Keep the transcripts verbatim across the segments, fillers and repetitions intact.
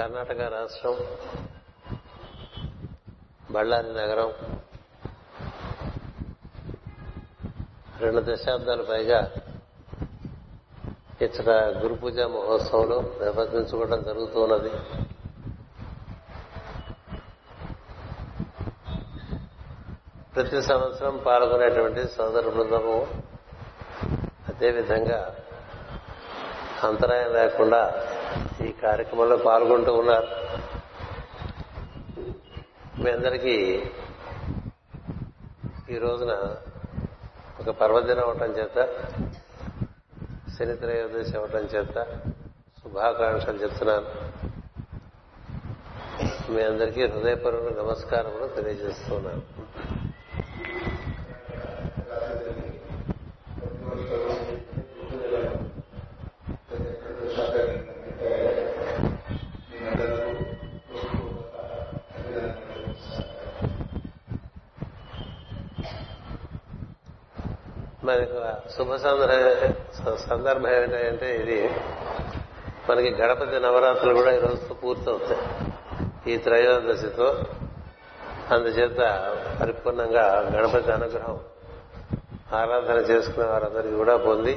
కర్ణాటక రాష్ట్రం, బళ్ళారి నగరం రెండు దశాబ్దాలు పైగా ఇచ్చట గురు పూజ మహోత్సవంలో నిర్వర్తించుకోవడం జరుగుతున్నది. ప్రతి సంవత్సరం పాల్గొనేటువంటి సోదర బృందము అదేవిధంగా అంతరాయం లేకుండా ఈ కార్యక్రమంలో పాల్గొంటూ ఉన్నారు. మీ అందరికీ ఈ రోజున ఒక పర్వదినం అవటం చేత, శని త్రయోదశి అవటం చేత శుభాకాంక్షలు చెప్తున్నాను. మీ అందరికీ హృదయపూర్వక నమస్కారములు తెలియజేస్తున్నాను. మనకు శుభ సందర్భం ఏంటంటే, ఇది మనకి గణపతి నవరాత్రులు కూడా ఈ రోజుతో పూర్తవుతాయి, ఈ త్రయోదశితో. అందుచేత పరిపూర్ణంగా గణపతి అనుగ్రహం ఆరాధన చేసుకునే వారందరికీ కూడా పొంది,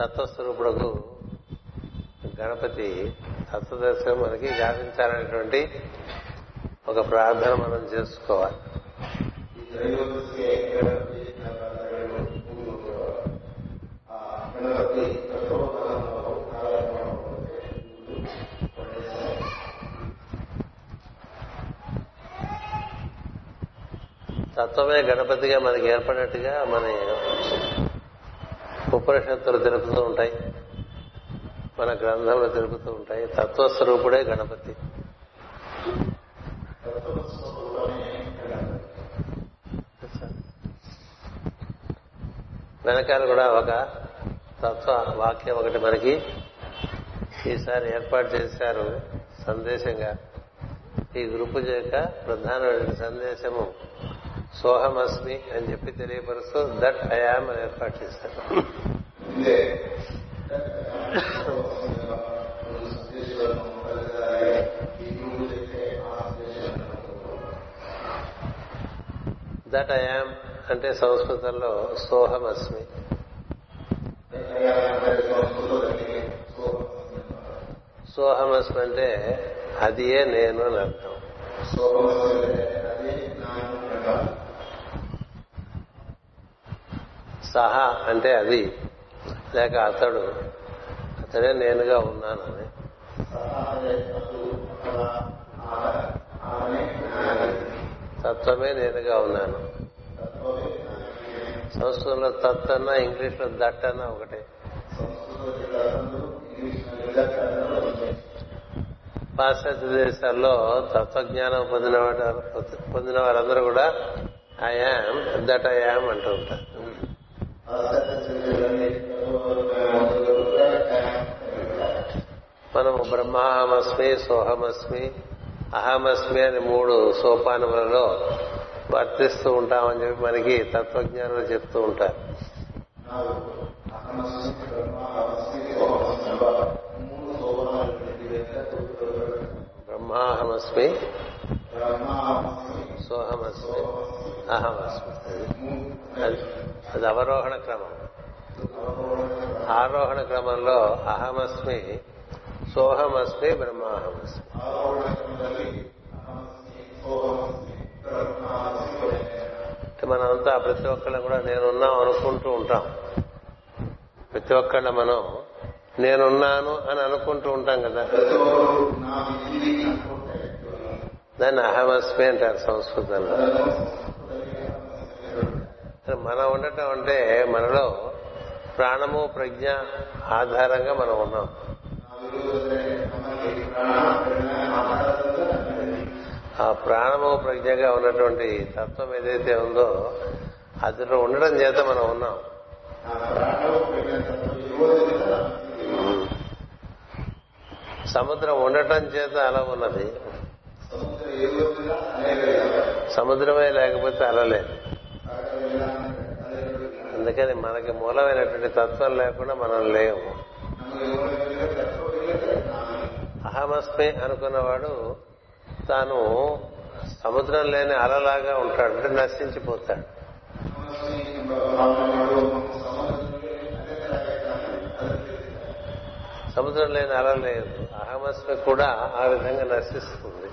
తత్వస్వరూపుడకు గణపతి తత్వదర్శనం మనకి వ్యాపించాలనేటువంటి ఒక ప్రార్థన మనం చేసుకోవాలి. తత్వమే గణపతిగా మనకి ఏర్పడినట్టుగా మన ఉపనిషత్తులు తెలుపుతూ ఉంటాయి, మన గ్రంథంలో తెలుపుతూ ఉంటాయి. తత్వస్వరూపుడే గణపతి. వెనకాల కూడా ఒక తత్వ వాక్యం ఒకటి మనకి ఈసారి ఏర్పాటు చేశారు సందేశంగా. ఈ గ్రూపు యొక్క ప్రధానమైన సందేశము సోహమస్మి అని చెప్పి తెలియపరుస్తూ దట్ ఐ యామ్ అని ఏర్పాటు చేశారు. దట్ ఐ యామ్ అంటే సంస్కృతంలో సోహమస్మి. సోహమస్మి అంటే అదియే నేను అని అర్థం. సహా అంటే అది లేక అతడు, అతడే నేనుగా ఉన్నాను అని. తత్వమే నేనుగా ఉన్నాను. సంస్కృతంలో తత్ అన్నా, ఇంగ్లీష్లో దట్ అన్నా ఒకటే. పాశ్చాత్య దేశాల్లో తత్వజ్ఞానం పొందిన పొందిన వారందరూ కూడా I am, that I am అంటూ ఉంటారు. మనము బ్రహ్మాహమస్మి, సోహమస్మి, అహమస్మి అనే మూడు సోపానములలో వర్తిస్తూ ఉంటామని చెప్పి మనకి తత్వజ్ఞానులు చెప్తూ ఉంటారు. బ్రహ్మాహమస్మి, సోహమస్మి, అహమస్మి. అది అవరోహణ క్రమం. ఆరోహణ క్రమంలో అహమస్మి, సోహమస్మి, బ్రహ్మాహమస్మి. మనమంతా ప్రతి ఒక్కళ్ళం కూడా నేనున్నాం అనుకుంటూ ఉంటాం. ప్రతి ఒక్కళ్ళ మనం నేనున్నాను అని అనుకుంటూ ఉంటాం కదా, దాన్ని అహమస్మి అంటారు సంస్కృతంలో. మనం ఉండటం అంటే మనలో ప్రాణము, ప్రజ్ఞ ఆధారంగా మనం ఉన్నాం. ఆ ప్రాణము, ప్రజ్ఞగా ఉన్నటువంటి తత్వం ఏదైతే ఉందో అతను ఉండడం చేత మనం ఉన్నాం. సముద్రం ఉండటం చేత అల ఉన్నది. సముద్రమే లేకపోతే అల లేదు. అందుకని మనకి మూలమైనటువంటి తత్వం లేకుండా మనం లేము. అహమస్మి అనుకున్నవాడు తాను సముద్రం లేని అలలాగా ఉంటాడు, అంటే నశించిపోతాడు. సముద్రం లేని అల లేదు. అహమస్మి కూడా ఆ విధంగా నశిస్తుంది.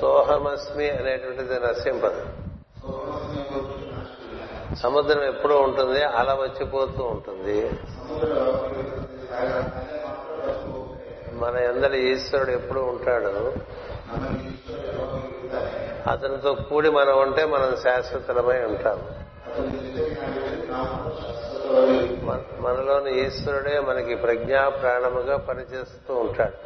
సోహమస్మి అనేటువంటిది నశింపదు. సముద్రం ఎప్పుడూ ఉంటుంది, అల వచ్చిపోతూ ఉంటుంది. మన అందరి ఈశ్వరుడు ఎప్పుడూ ఉంటాడు. అతనితో కూడి మనం ఉంటే మనం శాశ్వతమై ఉంటాము. మనలోని ఈశ్వరుడే మనకి ప్రజ్ఞా ప్రాణముగా పనిచేస్తూ ఉంటాడు.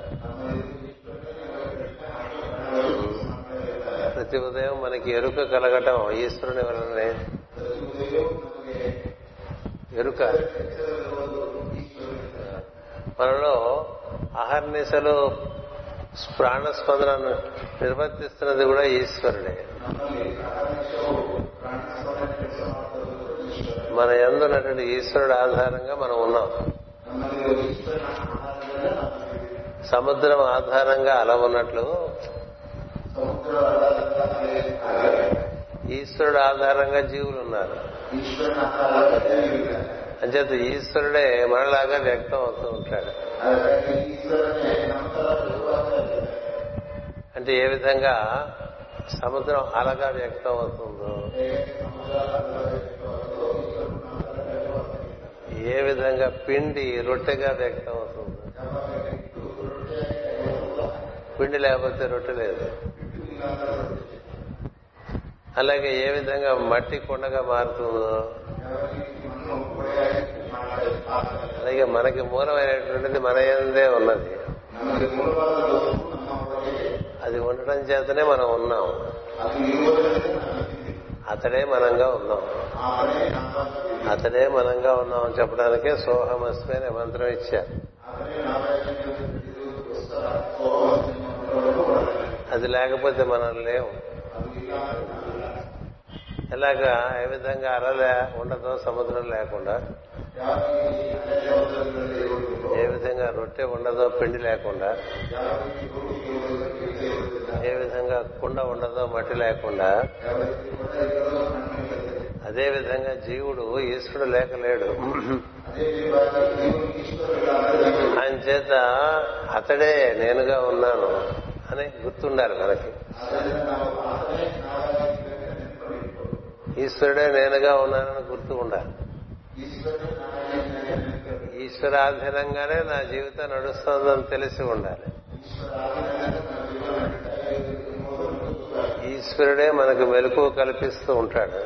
ప్రతి ఉదయం మనకి ఎరుక కలగటం ఈశ్వరుని వలనే. ఎరుక మనలో అహర్నిశలు ప్రాణస్పందనను నిర్వర్తిస్తున్నది కూడా ఈశ్వరుడే. మన యందున్నటువంటి ఈశ్వరుడు ఆధారంగా మనం ఉన్నాం. సముద్రం ఆధారంగా అల ఉన్నట్లు ఈశ్వరుడు ఆధారంగా జీవులు ఉన్నారు. అంచేత ఈశ్వరుడే మనలాగా వ్యక్తం అవుతూ ఉంటాడు. అంటే ఏ విధంగా సముద్రం అలగా వ్యక్తం అవుతుందో, ఏ విధంగా పిండి రొట్టెగా వ్యక్తం అవుతుందో, పిండి లేకపోతే రొట్టె లేదు. అలాగే ఏ విధంగా మట్టి కొండగా మారుతుందో, అలాగే మనకి మూలమైనటువంటిది మన యందే ఉన్నది. అది ఉండటం చేతనే మనం ఉన్నాం. అతడే మనంగా ఉన్నాం. అతడే మనంగా ఉన్నాం అని చెప్పడానికే సోహమస్మి అనే మంత్రం ఇచ్చారు. అది లేకపోతే మనం లేవు. ఎలాగా ఏ విధంగా అలలే ఉండదు సముద్రం లేకుండా, ఏ విధంగా రొట్టె ఉండదో పిండి లేకుండా, ఏ విధంగా కుండ ఉండదో మట్టి లేకుండా, అదే విధంగా జీవుడు ఈశ్వరుడు లేక లేడు. ఆయన చేత అతడే నేనుగా ఉన్నాను అని గుర్తుండాలి మనకి. ఈశ్వరుడే నేనుగా ఉన్నానని గుర్తు ఉండాలి. ఈశ్వరాధీనంగానే నా జీవితం నడుస్తుందని తెలిసి ఉండాలి. ఈశ్వరుడే మనకు మెలకువ కల్పిస్తూ ఉంటాడు.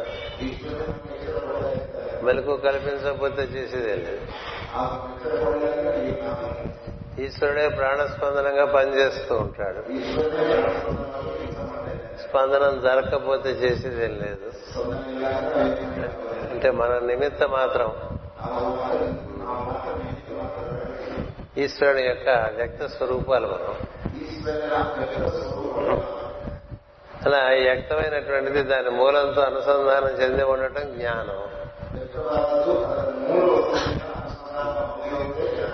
మెలకువ కల్పించకపోతే చేసేదే లేదు. ఈశ్వరుడే ప్రాణస్పందనంగా పనిచేస్తూ ఉంటాడు. స్పందనం జరగకపోతే చేసేదేం లేదు. అంటే మన నిమిత్త మాత్రం ఈశ్వరుడు యొక్క వ్యక్త స్వరూపాలు మనం. అలా వ్యక్తమైనటువంటిది దాని మూలంతో అనుసంధానం చెంది ఉండటం జ్ఞానం.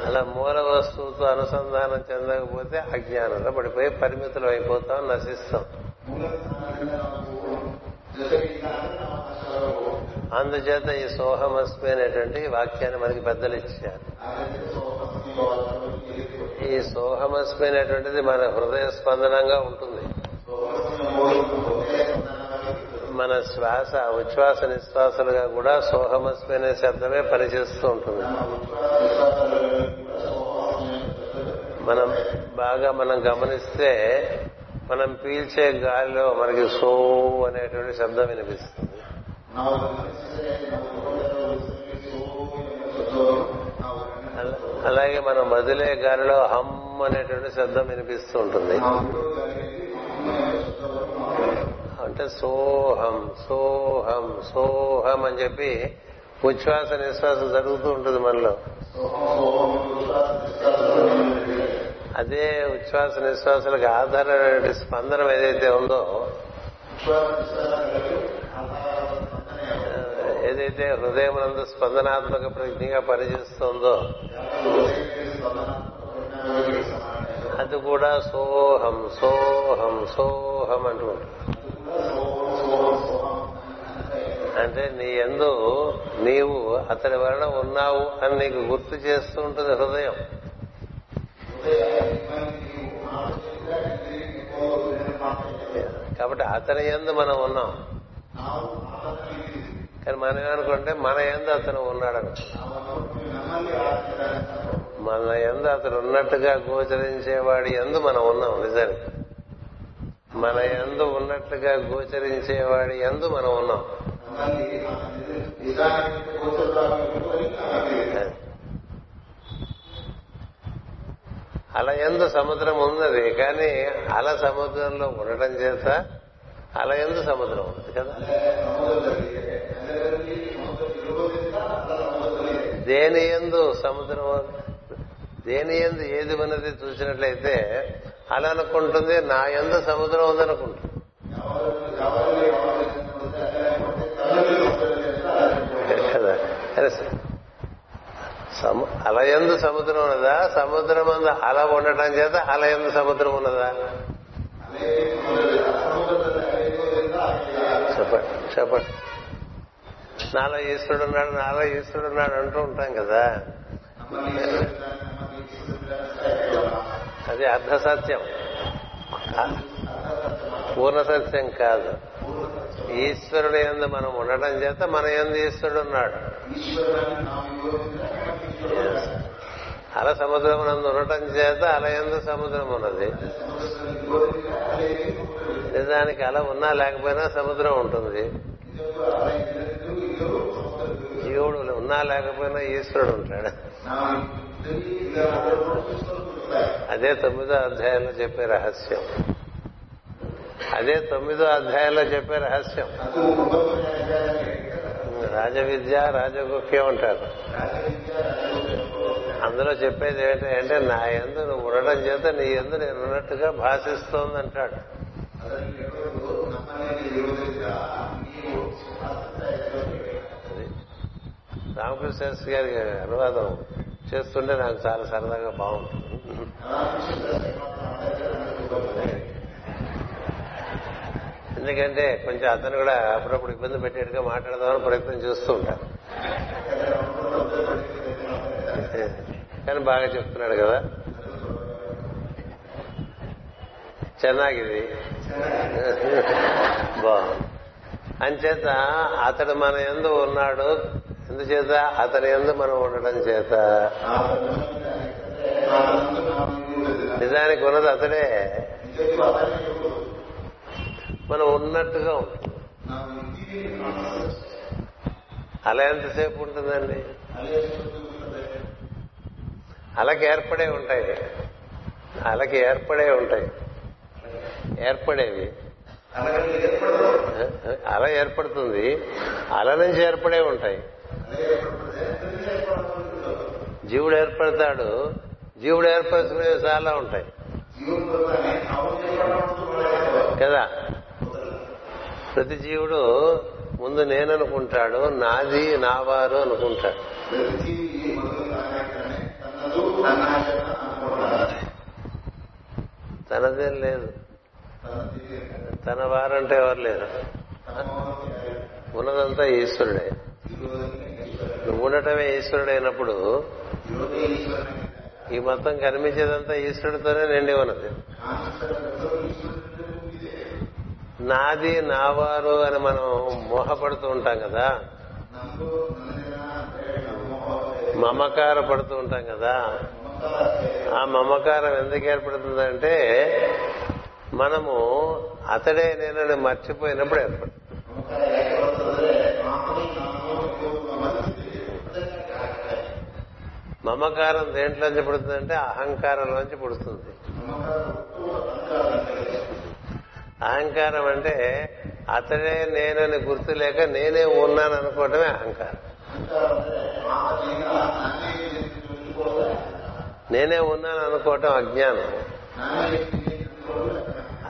అలా మూల వస్తువుతో అనుసంధానం చెందకపోతే అజ్ఞానంలో పడిపోయి పరిమితులు అయిపోతాం, నశిస్తాం. అందుచేత ఈ సోహమస్మి అనేటువంటి వాక్యాన్ని మనకి పెద్దలు ఇచ్చారు. ఈ సోహమస్మి అనేటువంటిది మన హృదయ స్పందనంగా ఉంటుంది. మన శ్వాస ఉచ్ఛ్వాస నిశ్వాసలుగా కూడా సోహమస్మి అనే శబ్దమే పనిచేస్తూ ఉంటుంది. మనం బాగా మనం గమనిస్తే మనం పీల్చే గాలిలో మనకి సో అనేటువంటి శబ్దం వినిపిస్తుంది. అలాగే మనం వదిలే గాలిలో హమ్ అనేటువంటి శబ్దం వినిపిస్తూ ఉంటుంది. అంటే సోహం సోహం సోహం అని చెప్పి ఉచ్ఛ్వాస నిశ్వాస జరుగుతూ ఉంటుంది మనలో. అదే ఉచ్ఛ్వాస నిశ్వాసాలకు ఆధారమైన స్పందనం ఏదైతే ఉందో, ఏదైతే హృదయమునందు స్పందనాత్మక ప్రజ్ఞగా పనిచేస్తుందో అది కూడా సోహం సోహం సోహం అంటూ ఉంటుంది. అంటే నీ యందు నీవు అతడి వలన ఉన్నావు అని నీకు గుర్తు చేస్తూ ఉంటుంది హృదయం. కాబట్టి అతని యందు మనం ఉన్నాం. కానీ మనం ఏమనుకుంటే మన యందు అతను ఉన్నాడను, మన యందు అతను ఉన్నట్టుగా గోచరించేవాడి యందు మనం ఉన్నాం. నిజానికి మన యందు ఉన్నట్టుగా గోచరించేవాడి యందు మనం ఉన్నాం. అల యందు సముద్రం ఉన్నది, కానీ అల సముద్రంలో ఉండటం చేత అల యందు సముద్రం ఉంది కదా. దేని యందు సముద్రం, దేని యందు ఏది ఉన్నది చూసినట్లయితే అల అనుకుంటుంది నా యందు సముద్రం ఉందనుకుంటుంది. అలయందు సముద్రం ఉన్నదా, సముద్రం అందు అల ఉండటం చేత అలయందు సముద్రం ఉన్నదా చెప్పండి చెప్పండి. నాలో ఈశ్వరుడు ఉన్నాడు, నాలో ఈశ్వరుడు ఉన్నాడు అంటూ ఉంటాం కదా. అది అర్ధ సత్యం, పూర్ణ సత్యం కాదు. ఈశ్వరుడు యందు మనం ఉండటం చేత మన యందు ఈశ్వరుడు ఉన్నాడు. అల సముద్రం నందు ఉండటం చేత అల యందు సముద్రం ఉన్నది. నిజానికి అల ఉన్నా లేకపోయినా సముద్రం ఉంటుంది. జీవుడు ఉన్నా లేకపోయినా ఈశ్వరుడు ఉంటాడు. అదే తొమ్మిదో అధ్యాయంలో చెప్పే రహస్యం అదే తొమ్మిదో అధ్యాయంలో చెప్పే రహస్యం రాజవిద్య రాజగుహ్యం అంటారు. అందులో చెప్పేది ఏంటంటే నా యందు నువ్వు ఉండడం చేత నీ యందు నేను ఉన్నట్టుగా భాషిస్తోందంటాడు. రామకృష్ణ శాస్త్రి గారికి అనువాదం చేస్తుంటే నాకు చాలా సరదాగా బాగుంటుంది. ఎందుకంటే కొంచెం అతను కూడా అప్పుడప్పుడు ఇబ్బంది పెట్టేట్టుగా మాట్లాడదామని ప్రయత్నం చేస్తూ ఉంటారు, కానీ బాగా చెప్తున్నాడు కదా, చెన్నాగిది బాగుంది. అంచేత అతడు మన యందు ఉన్నాడు, ఎందుచేత అతని యందు మనం ఉండడం చేత నిజానికి ఉన్నది అతడే, మనం ఉన్నట్టుగా ఉంటుంది. అలా ఎంతసేపు ఉంటుందండి, అలాగే ఏర్పడే ఉంటాయి అలాగే ఏర్పడే ఉంటాయి ఏర్పడేవి అలా ఏర్పడుతుంది, అల నుంచి ఏర్పడే ఉంటాయి. జీవుడు ఏర్పడతాడు, జీవుడు ఏర్పరచుకునే చాలా ఉంటాయి కదా. ప్రతి జీవుడు ముందు నేననుకుంటాడు, నాది నావారు అనుకుంటాడు. తనదేం లేదు, తన వారంటే ఎవరు లేరు, ఉన్నదంతా ఈశ్వరుడే. నువ్వు ఉండటమే ఈశ్వరుడైనప్పుడు ఈ మొత్తం కనిపించేదంతా ఈశ్వరుడితోనే నిండి ఉన్నది. నాది నావారు అని మనం మోహపడుతూ ఉంటాం కదా, మమకార పడుతూ ఉంటాం కదా. ఆ మమకారం ఎందుకు ఏర్పడుతుందంటే మనము అతడే నేనని మర్చిపోయినప్పుడు ఏర్పడుతుంది. మమకారం దేంట్లోంచి పుడుతుందంటే అహంకారంలోంచి పుడుతుంది. అహంకారం అంటే అతడే నేనని గుర్తు లేక నేనే ఉన్నాను అనుకోవటమే అహంకారం. నేనే ఉన్నాను అనుకోవటం అజ్ఞానం.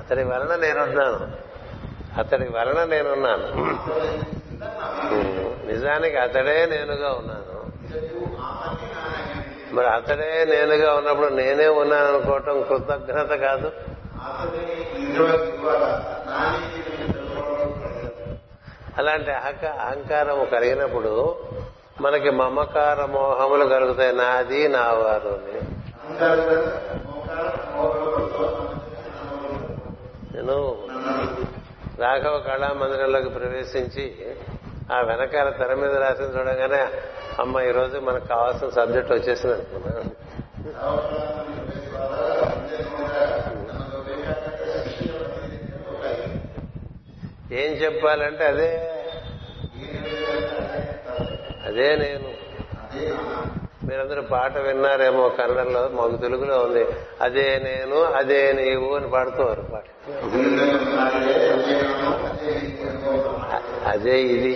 అతడి వలన నేనున్నాను అతడి వలన నేనున్నాను నిజ నిజానికి అతడే నేనుగా ఉన్నాను. మరి అతడే నేనుగా ఉన్నప్పుడు నేనే ఉన్నాను అనుకోవటం కృతజ్ఞత కాదు. అలాంటి అహంక అహంకారం కలిగినప్పుడు మనకి మమకార మోహములు కలుగుతాయి. నాది నా వారు. నేను రాఘవ కళా మందిరంలోకి ప్రవేశించి ఆ వెనకాల తెర మీద రాసిన చూడగానే అమ్మ ఈరోజు మనకు కావాల్సిన సబ్జెక్ట్ వచ్చేసింది అనుకున్నా. ఏం చెప్పాలంటే అదే అదే నేను. మీరందరూ పాట విన్నారేమో, కన్నడంలో, మాకు తెలుగులో ఉంది, అదే నేను అదే నీవు అని పాడుతున్నారు పాట. అదే ఇది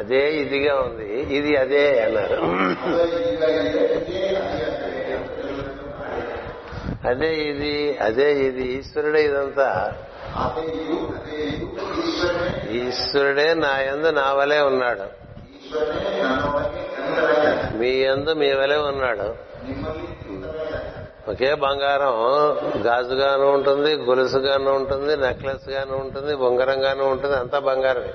అదే ఇదిగా ఉంది, ఇది అదే అన్నారు. అదే ఇది అదే ఇది ఈశ్వరుడే ఇదంతా. ఈశ్వరుడే నా యందు నా వలే ఉన్నాడు, మీ యందు మీ వలే ఉన్నాడు. ఒకే బంగారం గాజుగాను ఉంటుంది, గొలుసుగాను ఉంటుంది, నెక్లెస్ గాను ఉంటుంది, బొంగరంగాను ఉంటుంది, అంతా బంగారమే.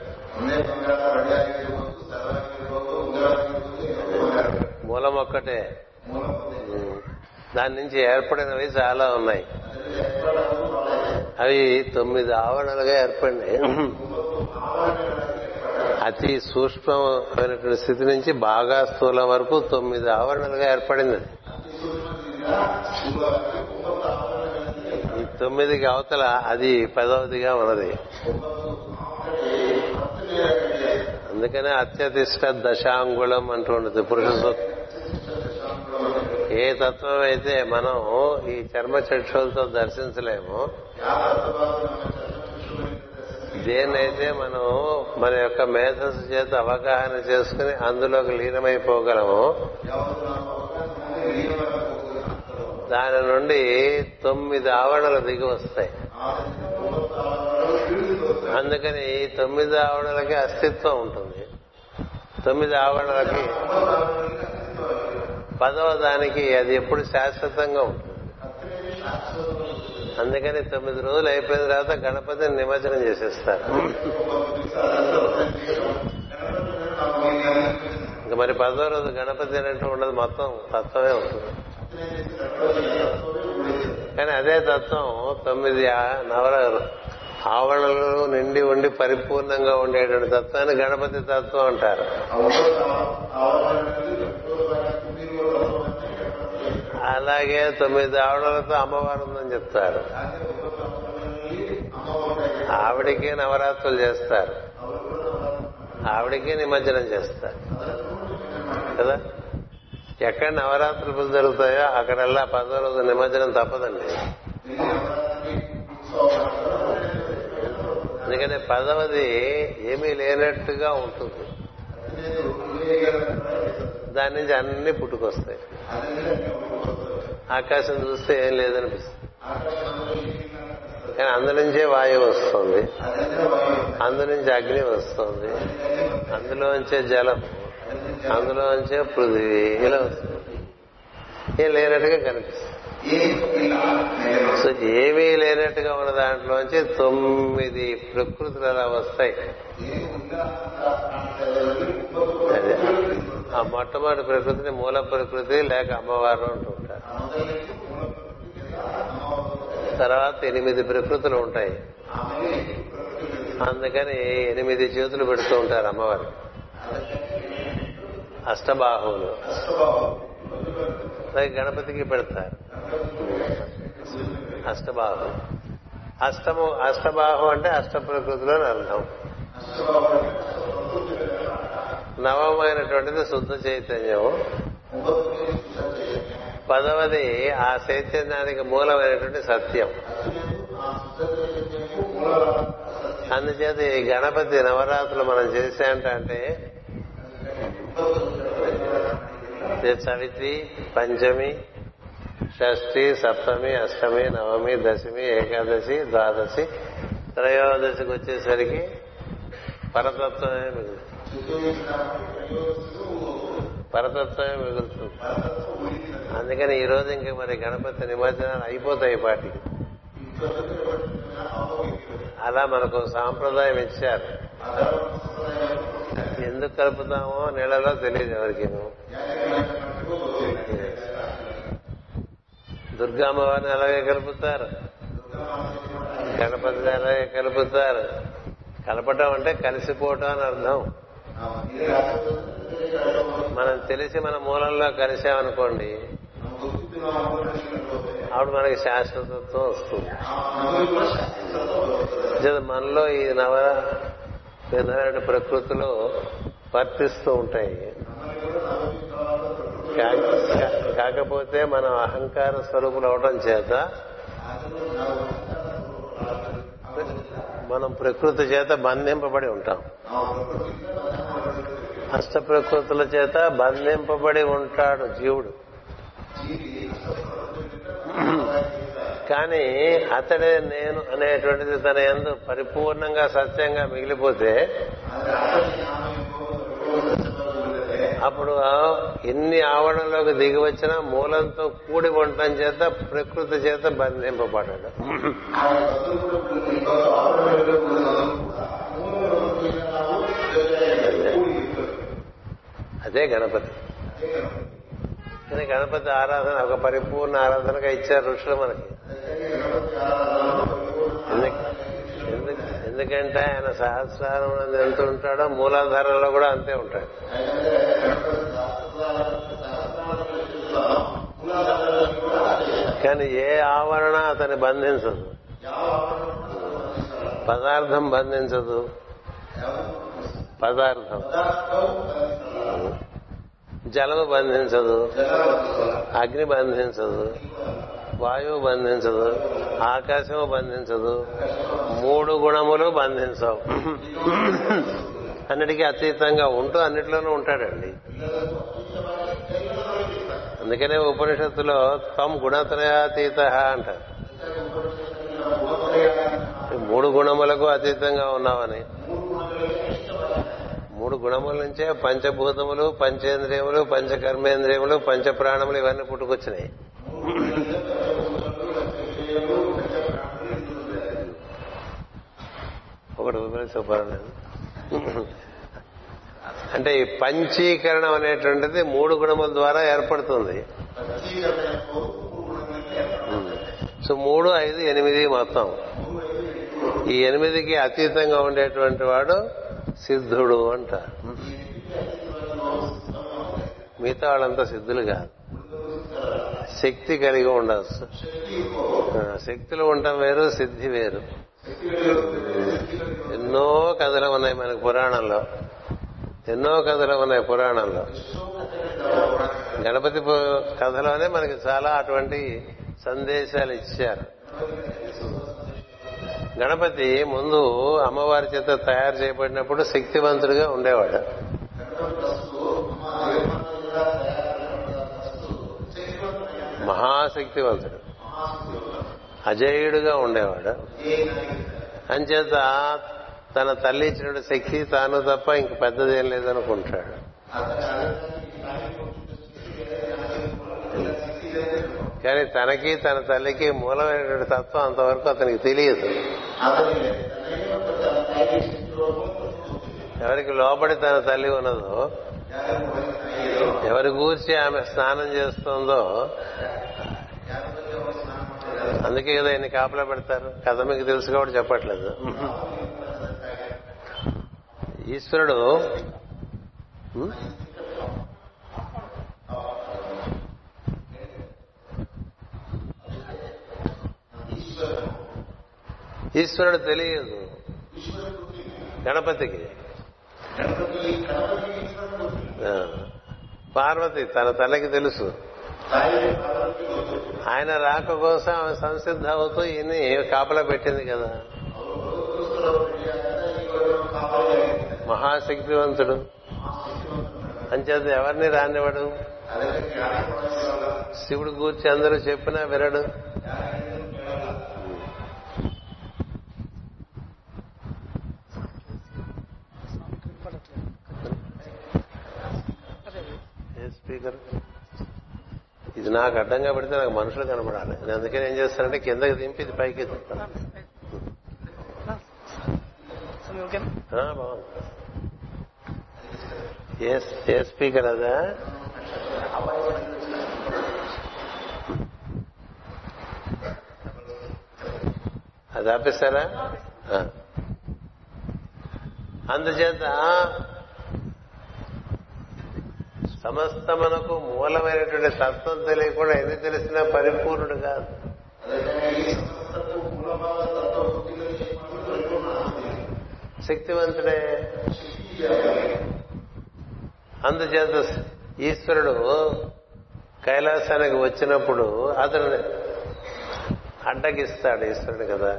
మూలం ఒక్కటే. దాని నుంచి ఏర్పడినవి చాలా ఉన్నాయి. అవి తొమ్మిది ఆవరణలుగా ఏర్పడినాయి. అతి సూక్ష్మమైనటువంటి స్థితి నుంచి బాగా స్థూలం వరకు తొమ్మిది ఆవరణలుగా ఏర్పడింది. ఈ తొమ్మిదికి అవతల అది పదవదిగా ఉన్నది. అందుకనే అత్యధిష్ట దశాంగుళం అంటుంది పురుష సూత్రం. ఏ తత్వం అయితే మనం ఈ చర్మ చక్షులతో దర్శించలేము, దేన్నైతే మనం మన యొక్క మేధస్సు చేత అవగాహన చేసుకుని అందులోకి లీనమైపోగలము, దాని నుండి తొమ్మిది ఆవరణలు దిగి వస్తాయి. అందుకని తొమ్మిది ఆవరణలకి అస్తిత్వం ఉంటుంది. తొమ్మిది ఆవరణలకి పదవ దానికి అది ఎప్పుడు శాశ్వతంగా ఉంటుంది. అందుకని తొమ్మిది రోజులు అయిపోయిన తర్వాత గణపతిని నిమజ్జనం చేసేస్తారు. ఇంకా మరి పదవ రోజు గణపతి అనేట్టు ఉండదు, మొత్తం తత్వమే ఉంటుంది. కానీ అదే తత్వం తొమ్మిది నవర ఆవరణలు నిండి ఉండి పరిపూర్ణంగా ఉండేటువంటి తత్వాన్ని గణపతి తత్వం అంటారు. అలాగే తొమ్మిది ఆవిడలతో అమ్మవారు ఉందని చెప్తారు. ఆవిడికి నవరాత్రులు చేస్తారు, ఆవిడికి నిమజ్జనం చేస్తారు కదా. ఎక్కడ నవరాత్రులు జరుగుతాయో అక్కడల్లా పదో రోజు నిమజ్జనం తప్పదండి. అందుకనే పదవది ఏమీ లేనట్టుగా ఉంటుంది. దాని నుంచి అన్ని పుట్టుకొస్తాయి. ఆకాశం చూస్తే ఏం లేదనిపిస్తుంది, కానీ అందు నుంచే వాయువు వస్తుంది, అందు నుంచి అగ్ని వస్తుంది, అందులోంచే జలం, అందులోంచే పృథివీ, ఇలా వస్తుంది. ఏం లేనట్టుగా కనిపిస్తుంది. సో ఏమీ లేనట్టుగా ఉన్న దాంట్లోంచి తొమ్మిది ప్రకృతులు అలా వస్తాయి. ఆ మొట్టమొదటి ప్రకృతిని మూల ప్రకృతి లేక అమ్మవారు అంటుంటారు. తర్వాత ఎనిమిది ప్రకృతులు ఉంటాయి. అందుకని ఎనిమిది చేతులు పెడుతూ ఉంటారు అమ్మవారు, అష్టబాహువులు. అలాగే గణపతికి పెడతారు అష్టబాహు. అష్టము అష్టబాహు అంటే అష్ట ప్రకృతిలో అర్థం. నవమైనటువంటిది శుద్ధ చైతన్యం. పదవది ఆ చైతన్యానికి మూలమైనటువంటి సత్యం. అందుచేత ఈ గణపతి నవరాత్రులు మనం చేశాంటే చవితి, పంచమి, షష్ఠి, సప్తమి, అష్టమి, నవమి, దశమి, ఏకాదశి, ద్వాదశి, త్రయోదశికి వచ్చేసరికి పరతత్వమే మిగులుతుంది పరతత్వమే మిగులుతుంది అందుకని ఈ రోజు ఇంక మరి గణపతి నిమజ్జనాలు అయిపోతాయి వాటికి. అలా మనకు సాంప్రదాయం ఇచ్చారు. ఎందుకు కలుపుతామో నెలలో తెలియదు ఎవరికి. దుర్గా అమ్మవారిని అలాగే కలుపుతారు, గణపతిని అలాగే కలుపుతారు. కలపటం అంటే కలిసిపోవటం అని అర్థం. మనం తెలిసి మన మూలంలో కలిసామనుకోండి అప్పుడు మనకి శాశ్వతత్వం వస్తుంది. మనలో ఈ నవ నిర్ధారణ ప్రకృతిలో వర్తిస్తూ ఉంటాయి. కాకపోతే మనం అహంకార స్వరూపులు అవడం చేత మనం ప్రకృతి చేత బంధింపబడి ఉంటాం. అష్ట ప్రకృతుల చేత బంధింపబడి ఉంటాడు జీవుడు. కానీ అతడే నేను అనేటువంటిది తన యందు పరిపూర్ణంగా సత్యంగా మిగిలిపోతే అప్పుడు ఎన్ని ఆవరణలోకి దిగి వచ్చినా మూలంతో కూడి ఉండటం చేత ప్రకృతి చేత బంధింపబడ్డాడు. అదే గణపతి. కానీ గణపతి ఆరాధన ఒక పరిపూర్ణ ఆరాధనగా ఇచ్చారు ఋషులు మనకి. ఎందుకంటే ఆయన సహస్రారం ఎంత ఉంటాడో మూలాధారంలో కూడా అంతే ఉంటాడు. కానీ ఏ ఆవరణ అతన్ని బంధించదు, పదార్థం బంధించదు. పదార్థం జలము బంధించదు, అగ్ని బంధించదు, వాయువు బంధించదు, ఆకాశము బంధించదు, మూడు గుణములు బంధించవు. అన్నిటికీ అతీతంగా ఉంటూ అన్నిట్లోనూ ఉంటాడండి. అందుకనే ఉపనిషత్తులో త్వం గుణత్రయాతీత అంటారు. మూడు గుణములకు అతీతంగా ఉన్నామని. మూడు గుణముల నుంచే పంచభూతములు, పంచేంద్రియములు, పంచకర్మేంద్రియములు, పంచప్రాణములు ఇవన్నీ పుట్టుకొచ్చినాయి. ఒకటి ఉపయోగించలేదు. అంటే ఈ పంచీకరణం అనేటువంటిది మూడు గుణముల ద్వారా ఏర్పడుతుంది. సో మూడు ఐదు ఎనిమిది మొత్తం ఈ ఎనిమిదికి అతీతంగా ఉండేటువంటి వాడు సిద్ధుడు అంటారు. మిగతా వాళ్ళంతా సిద్ధులు కాదు, శక్తి కలిగి ఉండవచ్చు. శక్తులు ఉండటం వేరు, సిద్ధి వేరు. ఎన్నో కథలు ఉన్నాయి మనకు పురాణంలో ఎన్నో కథలు ఉన్నాయి పురాణంలో గణపతి కథలోనే మనకి చాలా అటువంటి సందేశాలు ఇచ్చారు. గణపతి ముందు అమ్మవారి చేత తయారు చేయబడినప్పుడు శక్తివంతుడిగా ఉండేవాడు. మహాశక్తివంతుడు, అజేయుడుగా ఉండేవాడు. అంచేత తన తల్లి ఇచ్చినటువంటి శక్తి తాను తప్ప ఇంక పెద్దదేం లేదనుకుంటాడు. కానీ తనకి తన తల్లికి మూలమైనటువంటి తత్వం అంతవరకు అతనికి తెలియదు. ఎవరికి లోబడి తన తల్లి ఉన్నదో, ఎవరి గూర్చి ఆమె స్నానం చేస్తుందో, అందుకే కదా ఇన్ని కాపలా పెడతారు. కథ మీకు తెలుసు కాబట్టి చెప్పట్లేదు. ఈశ్వరుడు ఈశ్వరుడు తెలియదు గణపతికి. పార్వతి తన తల్లికి తెలుసు. ఆయన రాక కోసం ఆమె సంసిద్ధ అవుతూ ఈయన్ని కాపలా పెట్టింది కదా. మహాశక్తివంతుడు అంచేత ఎవరిని రానివాడు. శివుడు గురించి అందరూ చెప్పినా వినడు. స్పీకర్ ఇది నాకు అడ్డంగా పడితే నాకు మనుషులు కనబడాలి. నేను అందుకని ఏం చేస్తానంటే కిందకి దింపి ఇది పైకి దింపుతాను. బాగుంది. ఏ స్పీకర్ అదా? అది ఆపిస్తారా? అందుచేత సమస్త మనకు మూలమైనటువంటి సత్వం తెలియకుండా ఎన్ని తెలిసినా పరిపూర్ణుడు కాదు. శక్తివంతుడే. అందుచేత ఈశ్వరుడు కైలాసానికి వచ్చినప్పుడు అతను అడ్డగిస్తాడు ఈశ్వరుడు కదా.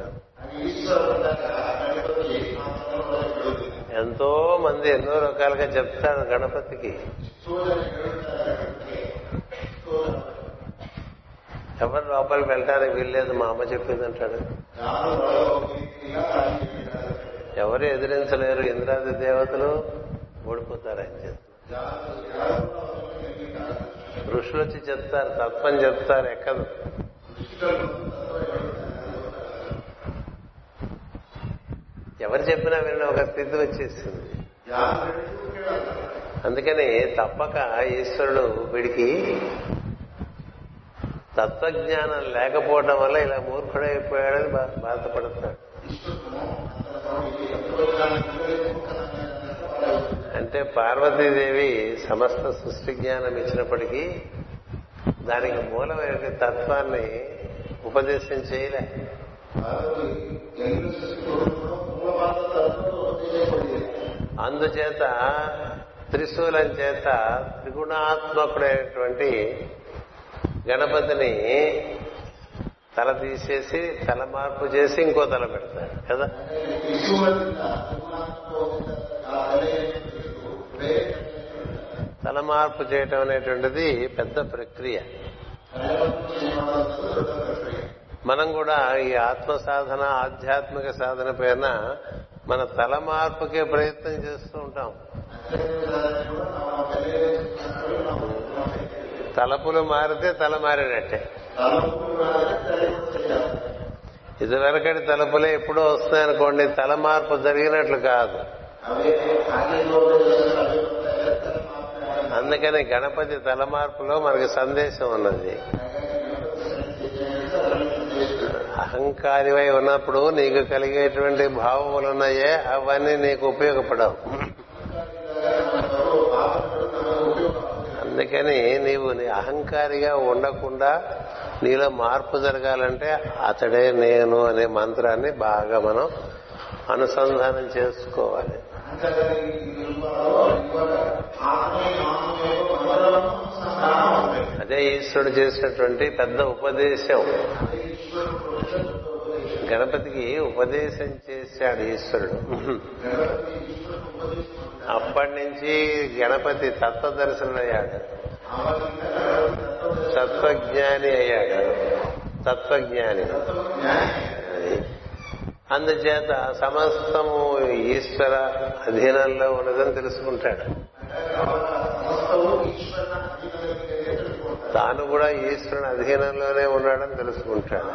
ఎంతో మంది ఎన్నో రకాలుగా చెప్తారు గణపతికి. ఎవరు లోపలికి వెళ్ళటానికి వీల్లేదు, మా అమ్మ చెప్పిందంటాడు. ఎవరు ఎదిరించలేరు, ఇంద్రాది దేవతలు ఓడిపోతారు ఆయన చేత. ఋషులు వచ్చి చెప్తారు, తత్వం చెప్తారు, ఎక్కదు. ఎవరు చెప్పినా విన్న ఒక స్థితి వచ్చేసింది. అందుకని తప్పక ఈశ్వరుడు వీడికి తత్వజ్ఞానం లేకపోవడం వల్ల ఇలా మూర్ఖుడైపోయాడని బాధపడతాడు. అంటే పార్వతీదేవి సమస్త సృష్టి జ్ఞానం ఇచ్చినప్పటికీ దానికి మూలమైన తత్వాన్ని ఉపదేశం చేయలే. అందుచేత త్రిశూలం చేత త్రిగుణాత్మకుడైనటువంటి గణపతిని తల తీసేసి తల మార్పు చేసి ఇంకో తల పెడతాడు కదా. తల మార్పు చేయటం అనేటువంటిది పెద్ద ప్రక్రియ. మనం కూడా ఈ ఆత్మ సాధన, ఆధ్యాత్మిక సాధన పైన మన తల మార్పుకే ప్రయత్నం చేస్తూ ఉంటాం. తలపులు మారితే తల మారినట్టే. ఇదివరకటి తలపులే ఎప్పుడో వస్తున్నాయనుకోండి, తల మార్పు జరిగినట్లు కాదు. అందుకని గణపతి తల మార్పులో మనకి సందేశం ఉన్నది. అహంకారివై ఉన్నప్పుడు నీకు కలిగేటువంటి భావములున్నాయే, అవన్నీ నీకు ఉపయోగపడవు. అందుకని నీవు అహంకారిగా ఉండకుండా నీలో మార్పు జరగాలంటే అతడే నేను అనే మంత్రాన్ని బాగా మనం అనుసంధానం చేసుకోవాలి. అదే ఈశ్వరుడు చేసినటువంటి పెద్ద ఉపదేశం. గణపతికి ఉపదేశం చేశాడు ఈశ్వరుడు. అప్పటి నుంచి గణపతి తత్వదర్శనుడయ్యాడు, తత్వజ్ఞాని అయ్యాడు. తత్వజ్ఞాని. అందుచేత సమస్తము ఈశ్వర అధీనంలో ఉన్నదని తెలుసుకుంటాడు. తాను కూడా ఈశ్వరుని అధీనంలోనే ఉన్నాడని తెలుసుకుంటాడు.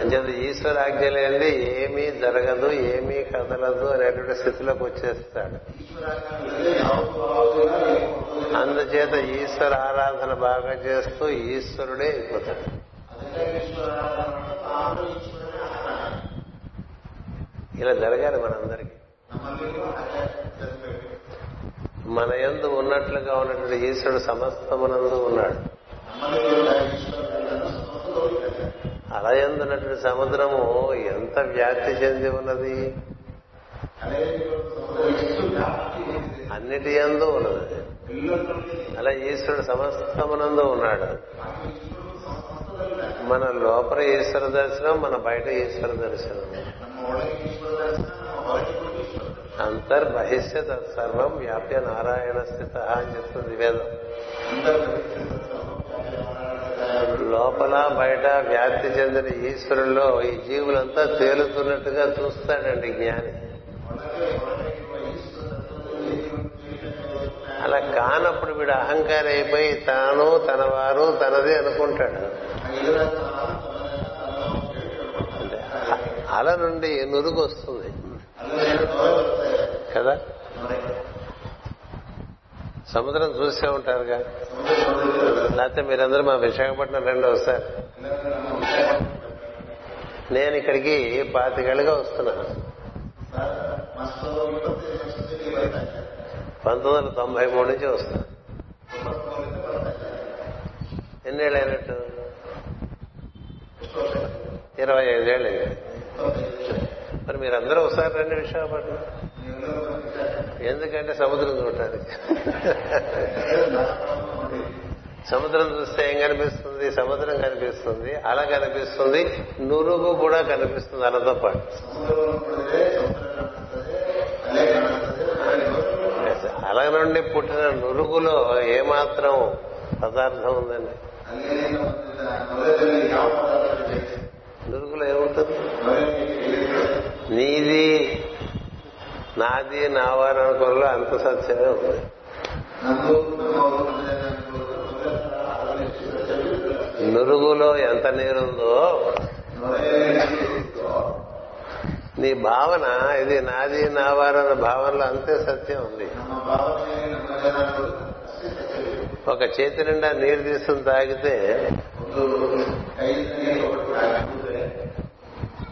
అంచేత ఈశ్వర ఆజ్ఞ లేనిది ఏమీ జరగదు, ఏమీ కదలదు అనేటువంటి స్థితిలోకి వచ్చేస్తాడు. అందుచేత ఈశ్వర ఆరాధన బాగా చేస్తూ ఈశ్వరుడే అయిపోతాడు. ఇలా జరగాలి మనందరికీ. మన యందు ఉన్నట్లుగా ఉన్నటువంటి ఈశ్వరుడు సమస్తమునందు ఉన్నాడు. అలయందున్నటువంటి సముద్రము ఎంత వ్యాప్తి చెంది ఉన్నది? అన్నిటి యందు ఉన్నది. అలా ఈశ్వరుడు సమస్తమునందు ఉన్నాడు. మన లోపల ఈశ్వర దర్శనం, మన బయట ఈశ్వర దర్శనం, అంతర్బహిష్య తత్సర్వం వ్యాప్య నారాయణ స్థిత అని చెప్తుంది వేదం. లోపల బయట వ్యాప్తి చెందిన ఈశ్వరుల్లో ఈ జీవులంతా తేలుతున్నట్టుగా చూస్తాడండి జ్ఞాని. అలా కానప్పుడు వీడు అహంకారి అయిపోయి తాను తన వారు తనది అనుకుంటాడు. అల నుండి నురుగు వస్తుంది కదా. సముద్రం చూసే ఉంటారుగా, లేకపోతే మీరందరూ మా విశాఖపట్నం రెండు వస్తారు. నేను ఇక్కడికి పాతికేళ్ళుగా వస్తున్నాను. పంతొమ్మిది వందల తొంభై మూడు నుంచి వస్తాను. ఎన్నేళ్ళు అయినట్టు? ఇరవై ఐదేళ్ళు అయింది. మరి మీరందరూ ఒకసారి రండి విశాఖపట్నం, ఎందుకంటే సముద్రం చూడటానికి. సముద్రం చూస్తే ఏం కనిపిస్తుంది? సముద్రం కనిపిస్తుంది, అల కనిపిస్తుంది, నురుగు కూడా కనిపిస్తుంది. అలతో పాటు అల నుండి పుట్టిన నురుగులో ఏమాత్రం పదార్థం ఉందండి? నురుగులో ఏముంటుంది? నీది నాది నావారు అనుకోలో అంత సత్యమే ఉంది. నురుగులో ఎంత నీరుందో నీ భావన, ఇది నాది నావారు అనే భావనలో అంతే సత్యం ఉంది. ఒక చేతి నిండా నీరు తీసుకుని తాగితే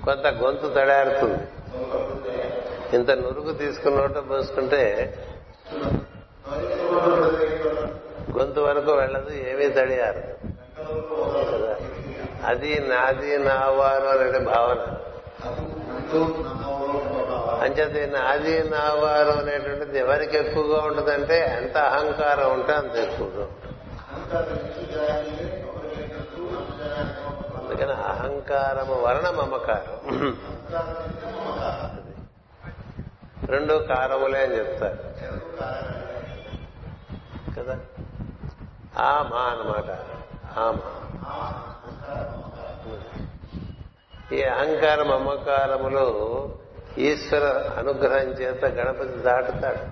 కొంత గొంతు తడారుతుంది. ఇంత నురుగు తీసుకుని నోట పోసుకుంటే గొంతు వరకు వెళ్ళదు, ఏమీ తడియారు. అది నాది నావారు అనే భావన. అంచేది నాది నావారు అనేటువంటిది ఎవరికి ఎక్కువగా ఉంటుందంటే ఎంత అహంకారం ఉంటే అంత ఎక్కువగా ఉంటుంది. అందుకని అహంకారము వలన మమకారం, రెండు కారములే అని చెప్తారు కదా. ఆ మా అన్నమాట. ఈ అహంకార మమకారములు ఈశ్వర అనుగ్రహం చేత గణపతి దాటుతాడు.